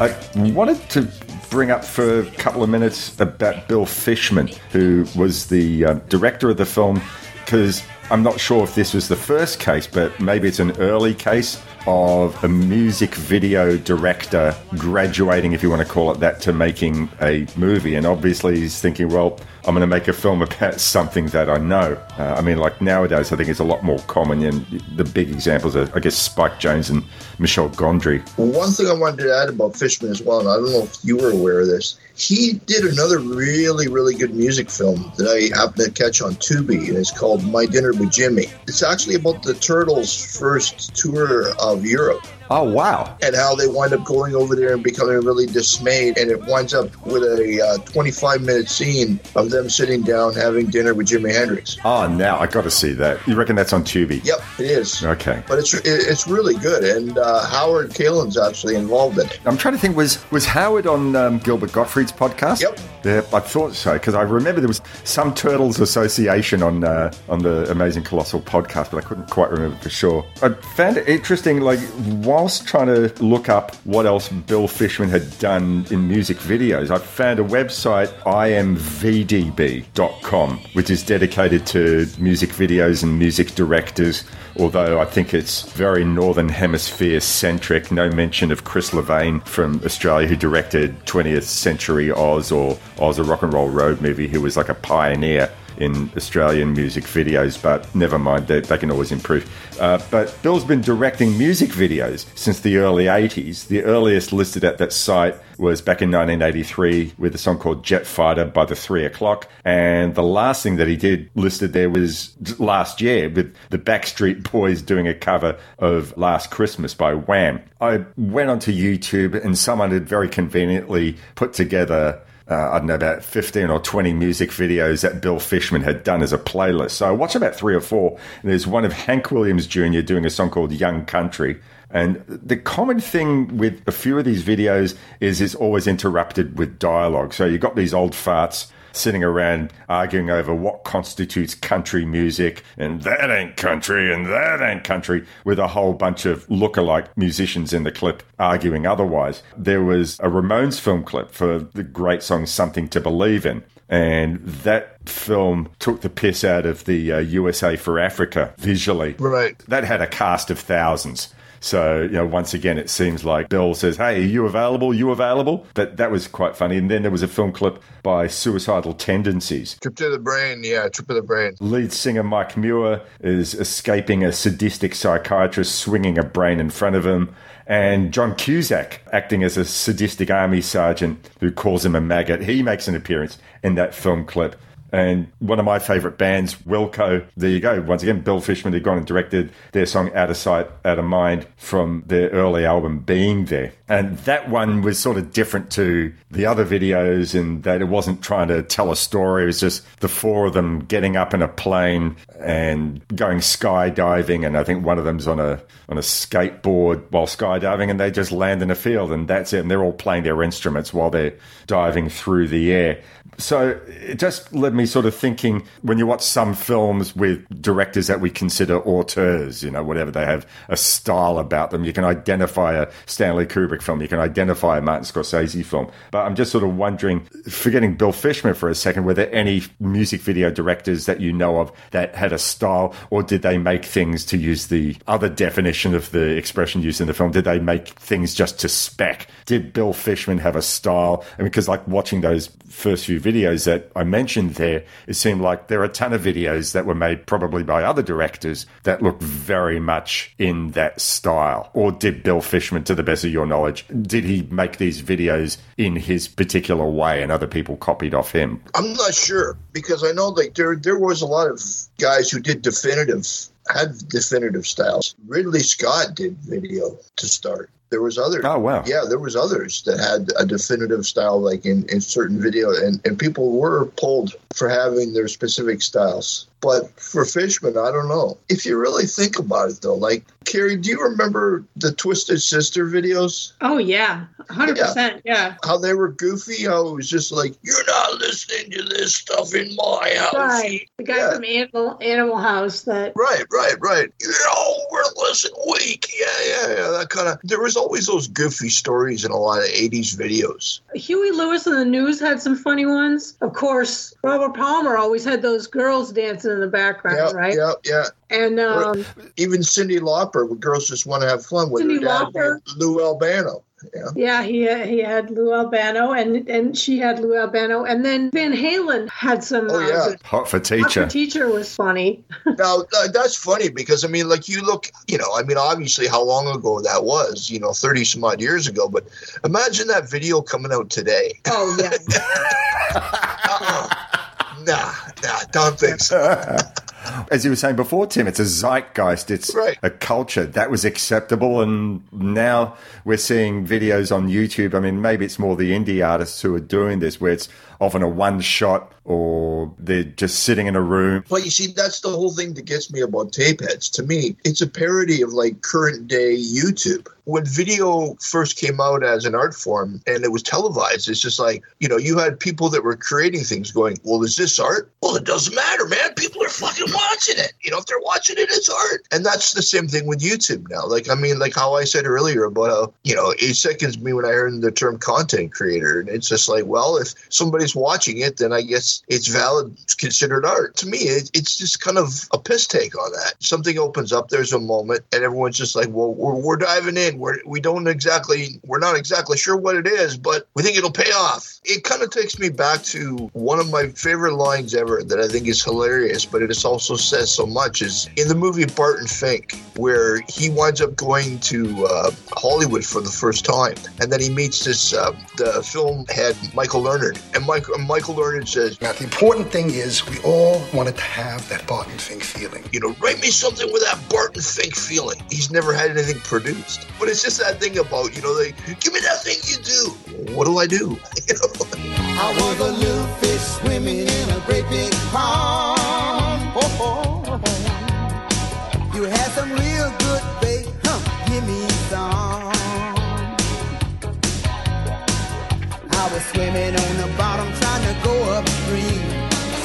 I wanted to bring up for a couple of minutes about Bill Fishman, who was the director of the film, because I'm not sure if this was the first case, but maybe it's an early case of a music video director graduating, if you want to call it that, to making a movie. And obviously he's thinking, well, I'm going to make a film about something that I know. I mean, like nowadays, I think it's a lot more common. And the big examples are, I guess, Spike Jonze and Michel Gondry. Well, one thing I wanted to add about Fishman as well, and I don't know if you were aware of this, he did another really, really good music film that I happened to catch on Tubi, and it's called My Dinner with Jimmy. It's actually about the Turtles' first tour of Europe. Oh, wow. And how they wind up going over there and becoming really dismayed, and it winds up with a 25-minute scene of them sitting down having dinner with Jimi Hendrix. Oh, now I got to see that. You reckon that's on Tubi? Yep, it is. Okay. But it's really good, and Howard Kalin's actually involved in it. I'm trying to think, was Howard on Gilbert Gottfried's podcast? Yep. Yeah, I thought so, because I remember there was some Turtles association on the Amazing Colossal podcast, but I couldn't quite remember for sure. I found it interesting, like, whilst trying to look up what else Bill Fishman had done in music videos, I found a website, imvdb.com, which is dedicated to music videos and music directors, although I think it's very Northern Hemisphere-centric. No mention of Chris Levain from Australia, who directed 20th Century Oz or Oz, a Rock and Roll Road movie, who was like a pioneer in Australian music videos, but never mind, they can always improve. But Bill's been directing music videos since the early 80s. The earliest listed at that site was back in 1983 with a song called Jet Fighter by the 3 O'Clock. And the last thing that he did listed there was last year with the Backstreet Boys doing a cover of Last Christmas by Wham. I went onto YouTube and someone had very conveniently put together I don't know, about 15 or 20 music videos that Bill Fishman had done as a playlist. So I watched about 3 or 4, and there's one of Hank Williams Jr. doing a song called Young Country. And the common thing with a few of these videos is it's always interrupted with dialogue. So you've got these old farts sitting around arguing over what constitutes country music, and that ain't country, and that ain't country, with a whole bunch of look-alike musicians in the clip arguing otherwise. There was a Ramones film clip for the great song Something to Believe In, and that film took the piss out of the USA for Africa visually. Right. That had a cast of thousands. So, you know, once again, it seems like Bill says, hey, are you available? You available? That was quite funny. And then there was a film clip by Suicidal Tendencies. Trip to the Brain, yeah, Trip to the Brain. Lead singer Mike Muir is escaping a sadistic psychiatrist swinging a brain in front of him. And John Cusack, acting as a sadistic army sergeant who calls him a maggot, he makes an appearance in that film clip. And one of my favourite bands, Wilco, there you go. Once again, Bill Fishman had gone and directed their song Out of Sight, Out of Mind from their early album Being There. And that one was sort of different to the other videos in that it wasn't trying to tell a story. It was just the four of them getting up in a plane and going skydiving. And I think one of them's on a skateboard while skydiving, and they just land in a field, and that's it. And they're all playing their instruments while they're diving through the air. So it just led me sort of thinking, when you watch some films with directors that we consider auteurs, you know, whatever, they have a style about them. You can identify a Stanley Kubrick film. You can identify a Martin Scorsese film. But I'm just sort of wondering, forgetting Bill Fishman for a second, were there any music video directors that you know of that had a style, or did they make things, to use the other definition of the expression used in the film, did they make things just to spec? Did Bill Fishman have a style? I mean, because like watching those first few videos that I mentioned there, it seemed like there are a ton of videos that were made probably by other directors that look very much in that style. Or did Bill Fishman, to the best of your knowledge, did he make these videos in his particular way and other people copied off him? I'm not sure, because I know like there was a lot of guys who did definitive styles. Ridley Scott did video to start. There was others. Oh, wow. Yeah, there was others that had a definitive style, like in certain video, and people were pulled for having their specific styles. But for Fishman, I don't know. If you really think about it, though, like, Kerry, do you remember the Twisted Sister videos? Oh, yeah. 100%, yeah. How they were goofy, how it was just like, you're not listening to this stuff in my house. Right. The guy from Animal House that... Right. You know, we're listening weak. Yeah. That kind of... There was always those goofy stories in a lot of 80s videos. Huey Lewis and the News had some funny ones. Of course, Robert Palmer always had those girls dancing in the background, right? Yeah. And even Cyndi Lauper with Girls Just Want to Have Fun with her dad, Lou Albano. Yeah, he had Lou Albano, and she had Lou Albano. And then Van Halen had some... Hot for Teacher. Hot for Teacher was funny. Now, that's funny because, I mean, like you look, you know, I mean, obviously how long ago that was, you know, 30-some-odd years ago. But imagine that video coming out today. Oh, yeah. Nah, don't think so. As you were saying before, Tim, it's a zeitgeist. It's a culture that was acceptable, and now we're seeing videos on YouTube. I mean, maybe it's more the indie artists who are doing this, where it's often a one-shot or they're just sitting in a room. Well, you see, that's the whole thing that gets me about Tapeheads. To me, it's a parody of, like, current-day YouTube. When video first came out as an art form and it was televised, it's just like, you know, you had people that were creating things going, well, is this art? Well, it doesn't matter, man. People are fucking watching it. You know, if they're watching it, it's art. And that's the same thing with YouTube now. Like, I mean, like how I said earlier about how, you know, it seconds me when I heard the term content creator. And it's just like, well, if somebody's watching it, then I guess it's valid, it's considered art. To me, it's just kind of a piss take on that. Something opens up, there's a moment, and everyone's just like, well, we're diving in. We're not exactly sure what it is, but we think it'll pay off. It kind of takes me back to one of my favorite lines ever that I think is hilarious, but it also says so much, is in the movie Bart and Fink, where he winds up going to Hollywood for the first time, and then he meets this the film head Michael Learnard, and Michael Learnard says, now the important thing is we all wanted to have that Bart and Fink feeling. You know, write me something with that Bart and Fink feeling. He's never had anything produced. But it's just that thing about, you know, like, give me that thing you do. What do I do? You know? I was a little fish swimming in a great big pond. Oh. You had some real good bait. Give me some. I was swimming on the bottom trying to go upstream,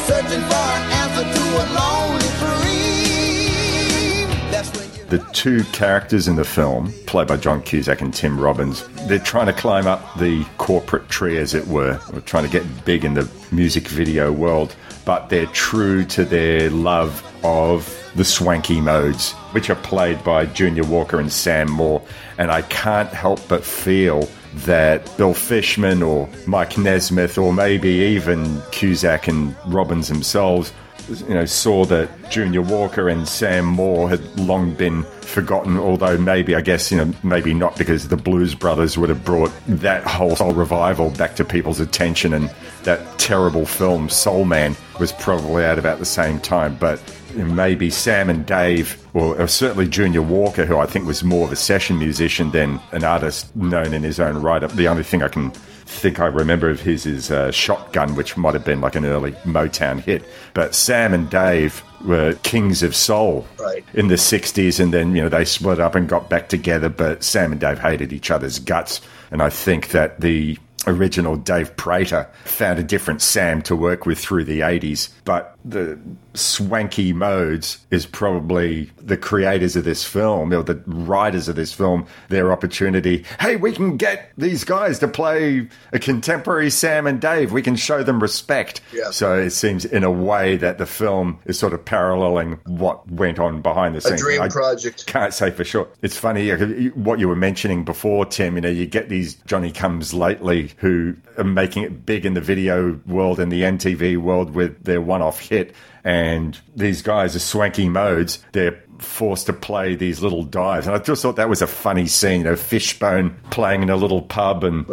searching for an answer to a lonely dream. That's when the two characters in the film, played by John Cusack and Tim Robbins, they're trying to climb up the corporate tree, as it were, or trying to get big in the music video world. but they're true to their love of the swanky modes, which are played by Junior Walker and Sam Moore. And I can't help but feel that Bill Fishman or Mike Nesmith or maybe even Cusack and Robbins themselves, you know, saw that Junior Walker and Sam Moore had long been forgotten, although maybe, I guess, you know, maybe not, because the Blues Brothers would have brought that whole soul revival back to people's attention, and that terrible film Soul Man was probably out about the same time. But maybe Sam and Dave, or certainly Junior Walker, who I think was more of a session musician than an artist known in his own right. The only thing I can think I remember of his is Shotgun, which might have been like an early Motown hit. But Sam and Dave were kings of soul in the 60s, and then, you know, they split up and got back together, but Sam and Dave hated each other's guts. And I think that the original Dave Prater found a different Sam to work with through the 80s. But the swanky modes is probably the creators of this film, or the writers of this film, their opportunity. Hey, we can get these guys to play a contemporary Sam and Dave. We can show them respect. Yeah. So it seems in a way that the film is sort of paralleling what went on behind the scenes. A dream project. Can't say for sure. It's funny what you were mentioning before, Tim. You know, you get these Johnny Comes Lately who are making it big in the video world and the MTV world with their one-off hit. And these guys are swanky modes. They're forced to play these little dives. And I just thought that was a funny scene, you know, Fishbone playing in a little pub and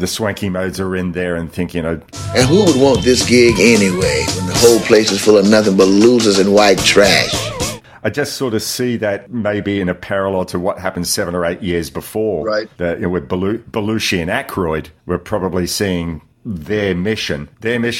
the swanky modes are in there and thinking, you know. And who would want this gig anyway when the whole place is full of nothing but losers and white trash? I just sort of see that maybe in a parallel to what happened 7 or 8 years before. Right. That, you know, with Belushi and Aykroyd, we're probably seeing their mission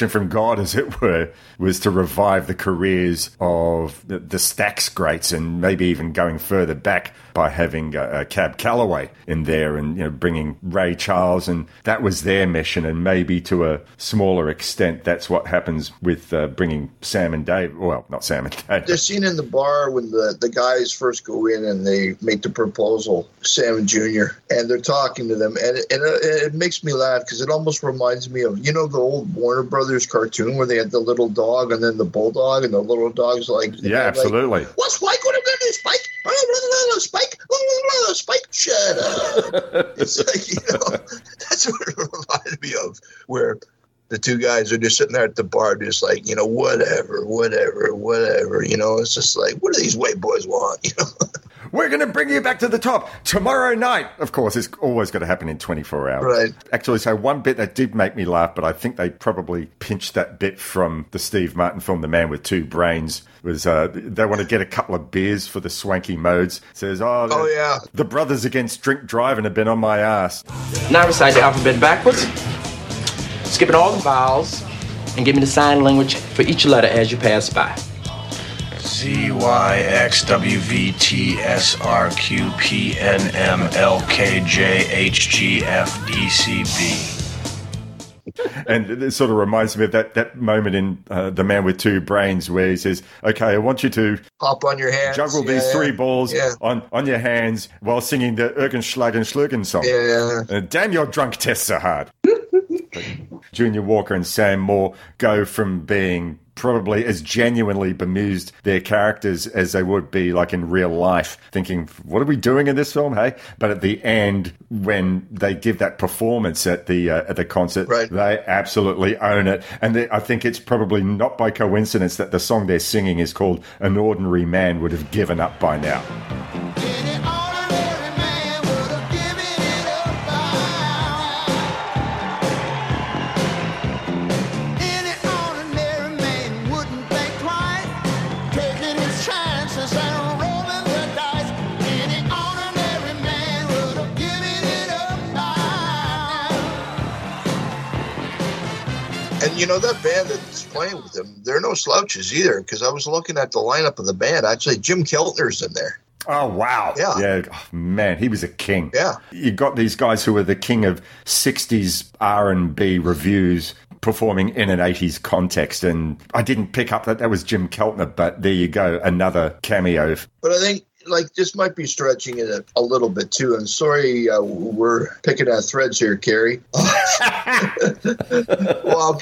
from God, as it were, was to revive the careers of the Stax greats, and maybe even going further back by having Cab Calloway in there, and, you know, bringing Ray Charles, and that was their mission. And maybe to a smaller extent, that's what happens with bringing Sam and Dave. Well, not Sam and Dave. The scene in the bar when the guys first go in and they make the proposal, Sam and Junior, and they're talking to them, and it makes me laugh because it almost reminds me of, you know, the old Warner Brothers cartoon where they had the little dog and then the bulldog, and the little dog's like, yeah, absolutely. Like, what's Spike? What am I going to do, Spike? Spike? Spike, shut up. It's like, you know, that's what it reminded me of, where the two guys are just sitting there at the bar, just like, you know, whatever, you know, it's just like, what do these white boys want, you know? We're going to bring you back to the top tomorrow night. Of course, it's always going to happen in 24 hours. Right. Actually, so one bit that did make me laugh, but I think they probably pinched that bit from the Steve Martin film, The Man with Two Brains, was they want to get a couple of beers for the swanky modes. Says, oh yeah. The brothers against drink driving have been on my ass. Now recite the alphabet backwards, skipping all the vowels, and give me the sign language for each letter as you pass by. ZYXWVTSRQPNMLKJHGFDCB. And it sort of reminds me of that moment in The Man with Two Brains where he says, okay, I want you to hop on your hands, juggle these three balls on your hands while singing the Erkenschlagen Schlurgen song. Damn your drunk tests are hard. Junior Walker and Sam Moore go from being probably as genuinely bemused their characters as they would be like in real life, thinking, what are we doing in this film, hey? But at the end, when they give that performance at the concert, they absolutely own it. And I think it's probably not by coincidence that the song they're singing is called An Ordinary Man Would Have Given Up By Now. You know, that band that's playing with them, they're no slouches either, because I was looking at the lineup of the band. I'd say Jim Keltner's in there. Oh, wow. Yeah. Oh, man, he was a king. Yeah. You got these guys who were the king of 60s R&B reviews performing in an 80s context, and I didn't pick up that was Jim Keltner, but there you go, another cameo. But I think like this might be stretching it a little bit too. I'm sorry, we're picking at threads here, Kerry. Well,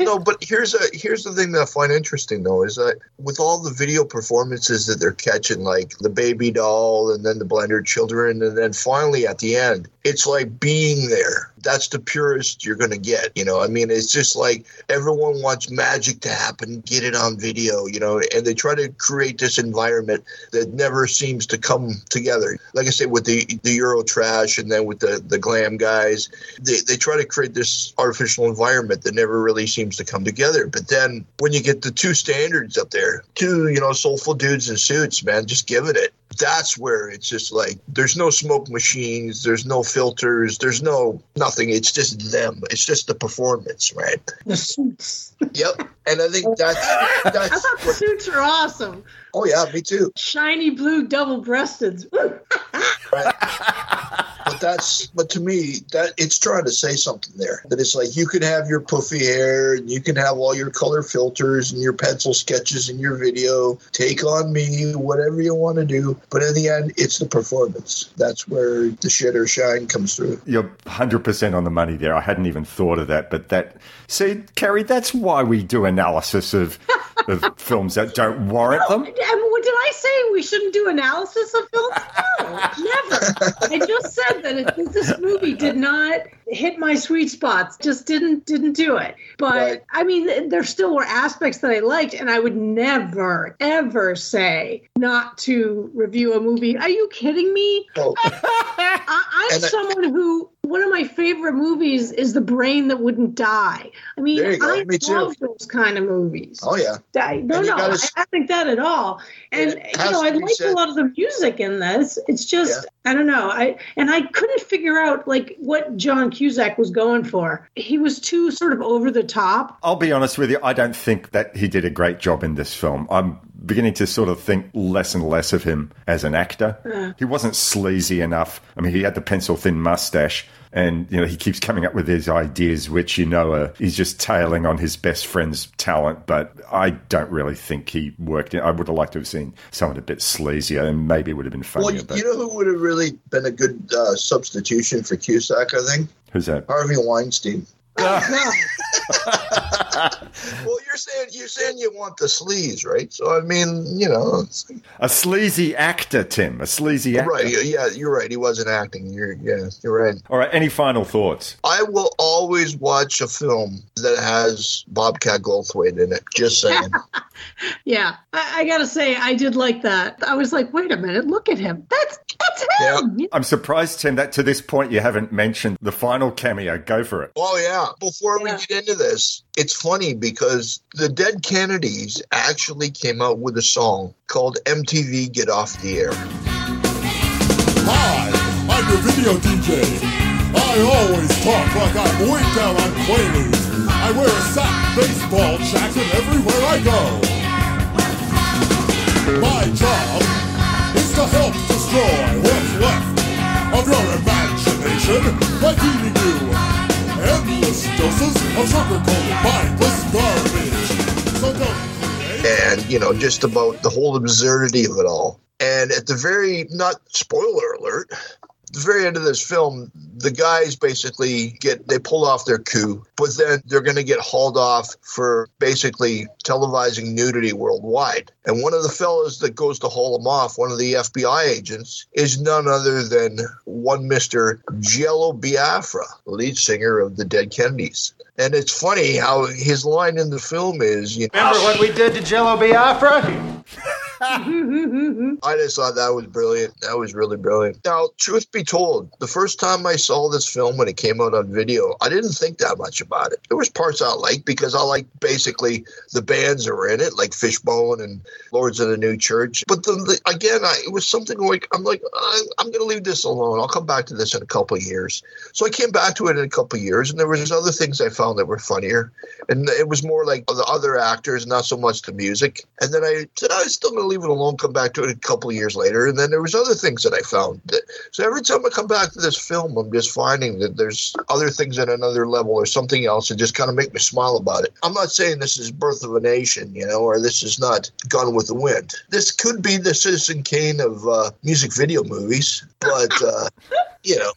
no, but here's the thing that I find interesting though is that with all the video performances that they're catching, like the baby doll, and then the blender children, and then finally at the end, it's like being there. That's the purest you're going to get, you know. I mean, it's just like everyone wants magic to happen, get it on video, you know, and they try to create this environment that never seems to come together. Like I say, with the Euro trash and then with the glam guys, they try to create this artificial environment that never really seems to come together. But then when you get the two standards up there, two, you know, soulful dudes in suits, man, just giving it. That's where it's just like there's no smoke machines, there's no filters, there's no nothing. It's just them. It's just the performance, right? The suits. Yep. And I think that's I thought the suits are awesome. Oh yeah, me too. Shiny blue double-breasted. Right. But to me, that it's trying to say something there. That it's like you can have your puffy hair and you can have all your color filters and your pencil sketches and your video. Take on me, whatever you want to do. But in the end, it's the performance. That's where the shit or shine comes through. You're 100% on the money there. I hadn't even thought of that. But that, see, Kerry, that's why we do analysis of films that don't warrant them. Did I say we shouldn't do analysis of films? No, never. I just said that this movie did not hit my sweet spots. Just didn't do it. But right. I mean, there still were aspects that I liked, and I would never ever say not to review a movie. Are you kidding me? Oh. I'm someone who. One of my favorite movies is The Brain That Wouldn't Die. I mean, I love those kind of movies. Oh, yeah. I think that at all. And, you know, I like a lot of the music in this. It's just, yeah. I don't know. I couldn't figure out, like, what John Cusack was going for. He was too sort of over the top. I'll be honest with you. I don't think that he did a great job in this film. I'm beginning to sort of think less and less of him as an actor. He wasn't sleazy enough. I mean, he had the pencil-thin mustache. And, you know, he keeps coming up with these ideas, which, you know, he's just tailing on his best friend's talent. But I don't really think he worked. I would have liked to have seen someone a bit sleazier and maybe it would have been funnier. Well, you know who would have really been a good substitution for Cusack, I think? Who's that? Harvey Weinstein. Well, you're saying you want the sleaze, right? So I mean, you know, a sleazy actor, Tim. A sleazy actor. Right? Yeah, you're right. He wasn't acting. You're right. All right. Any final thoughts? I will always watch a film that has Bobcat Goldthwait in it. Just saying. Yeah, I gotta say, I did like that. I was like, wait a minute, look at him. That's him. Yeah. I'm surprised, Tim, that to this point you haven't mentioned the final cameo. Go for it. Oh yeah. Before we get into this, it's funny because the Dead Kennedys actually came out with a song called MTV Get Off the Air. Hi, I'm your video DJ. I always talk like I'm way down on Quaaludes. I wear a sack baseball jacket everywhere I go. My job is to help destroy what's left of your imagination by feeding you endless doses of sugar-coated, mindless garbage. So don't. And, you know, just about the whole absurdity of it all. And at the very, not spoiler alert, the very end of this film, the guys basically they pull off their coup, but then they're going to get hauled off for basically televising nudity worldwide. And one of the fellas that goes to haul them off, one of the FBI agents, is none other than one Mr. Jello Biafra, lead singer of the Dead Kennedys. And it's funny how his line in the film is, you know, remember what we did to Jello Biafra? I just thought that was brilliant. That was really brilliant. Now, truth be told, the first time I saw this film when it came out on video, I didn't think that much about it. There was parts I liked because I liked basically the bands that were in it, like Fishbone and Lords of the New Church. But it was something like, I'm going to leave this alone. I'll come back to this in a couple of years. So I came back to it in a couple of years, and there was other things I found that were funnier. And it was more like the other actors, not so much the music. And then I said, I was still going to leave it alone, come back to it a couple of years later. And then there was other things that I found. So every time I come back to this film, I'm just finding that there's other things at another level or something else that just kind of make me smile about it. I'm not saying this is Birth of a Nation, you know, or this is not Gone with the Wind. This could be the Citizen Kane of music video movies, but... you know,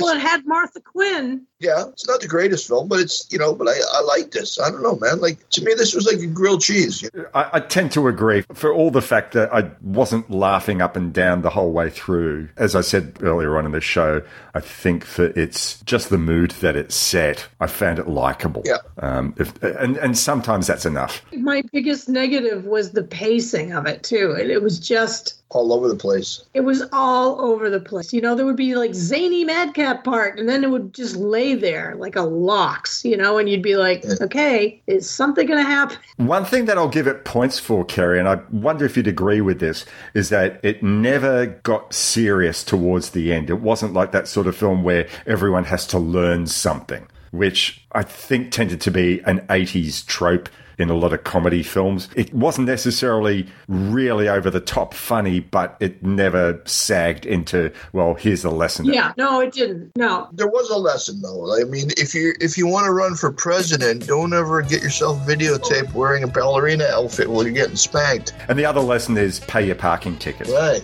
well, it had Martha Quinn. Yeah, it's not the greatest film, but it's, you know, but I like this. I don't know, man. Like, to me, this was like a grilled cheese. You know? I tend to agree, for all the fact that I wasn't laughing up and down the whole way through. As I said earlier on in the show, I think that it's just the mood that it set. I found it likable. Yeah. And sometimes that's enough. My biggest negative was the pacing of it, too. It was just... all over the place. It was all over the place. You know, there would be like zany madcap part, and then it would just lay there like a lox, you know, and you'd be like, okay, is something going to happen? One thing that I'll give it points for, Kerry, and I wonder if you'd agree with this, is that it never got serious towards the end. It wasn't like that sort of film where everyone has to learn something, which I think tended to be an 80s trope in a lot of comedy films. It wasn't necessarily really over-the-top funny, but it never sagged into, well, here's a lesson. Yeah, no, it didn't. No. There was a lesson, though. I mean, if you want to run for president, don't ever get yourself videotaped wearing a ballerina outfit while you're getting spanked. And the other lesson is pay your parking ticket. Right.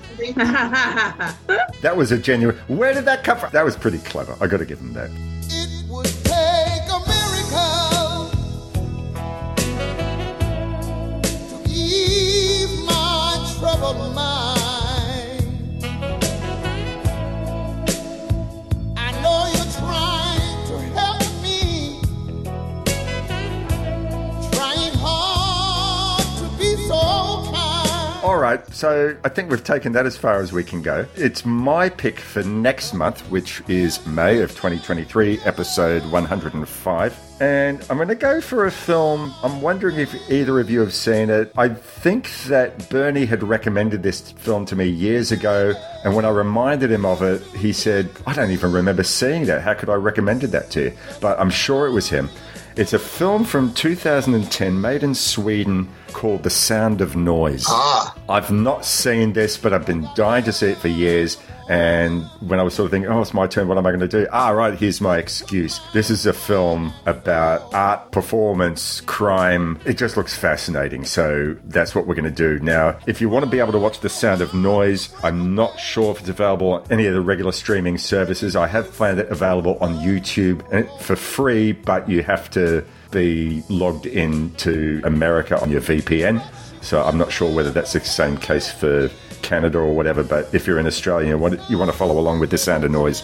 That was a genuine... Where did that come from? That was pretty clever. I got to give them that. It would take a miracle. Mine. I know you're trying to help me, trying hard to be so kind. All right, so I think we've taken that as far as we can go. It's my pick for next month, which is May of 2023, episode 105. And I'm going to go for a film. I'm wondering if either of you have seen it. I think that Bernie had recommended this film to me years ago. And when I reminded him of it, he said, I don't even remember seeing that. How could I recommend that to you? But I'm sure it was him. It's a film from 2010 made in Sweden called The Sound of Noise. Ah. I've not seen this, but I've been dying to see it for years. And when I was sort of thinking, oh, it's my turn, what am I going to do? Ah, right, here's my excuse. This is a film about art, performance, crime. It just looks fascinating. So that's what we're going to do. Now, if you want to be able to watch The Sound of Noise, I'm not sure if it's available on any of the regular streaming services. I have found it available on YouTube for free, but you have to be logged in to America on your VPN. So I'm not sure whether that's the same case for Canada or whatever, but if you're in Australia and you want to follow along with The Sound of Noise,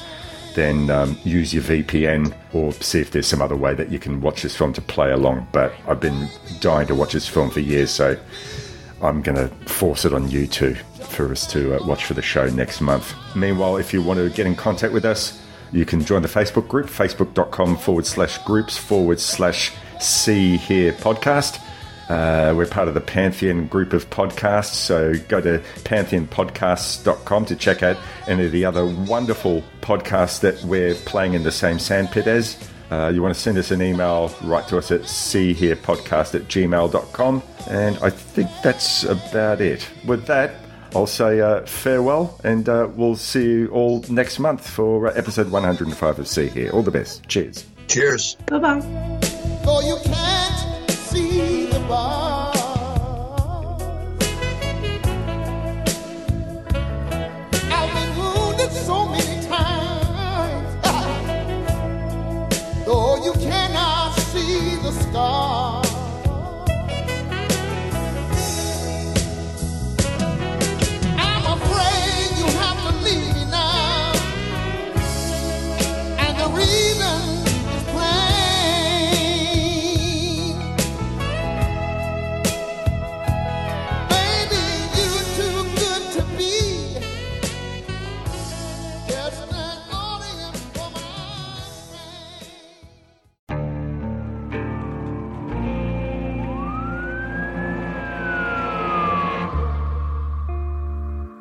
then use your VPN or see if there's some other way that you can watch this film to play along. But I've been dying to watch this film for years, so I'm going to force it on you two for us to watch for the show next month. Meanwhile, if you want to get in contact with us, you can join the Facebook group, facebook.com/groups/See Hear Podcast. We're part of the Pantheon group of podcasts, so go to pantheonpodcasts.com to check out any of the other wonderful podcasts that we're playing in the same sandpit as. You want to send us an email, write to us at seehearpodcast@gmail.com. And I think that's about it. With that, I'll say farewell, and we'll see you all next month for episode 105 of See Hear. All the best. Cheers. Cheers. Bye-bye. Oh, you can't see. I've been wounded so many times, though you cannot see the scar. I'm afraid you have to leave me now, and the reason.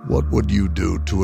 What would you do to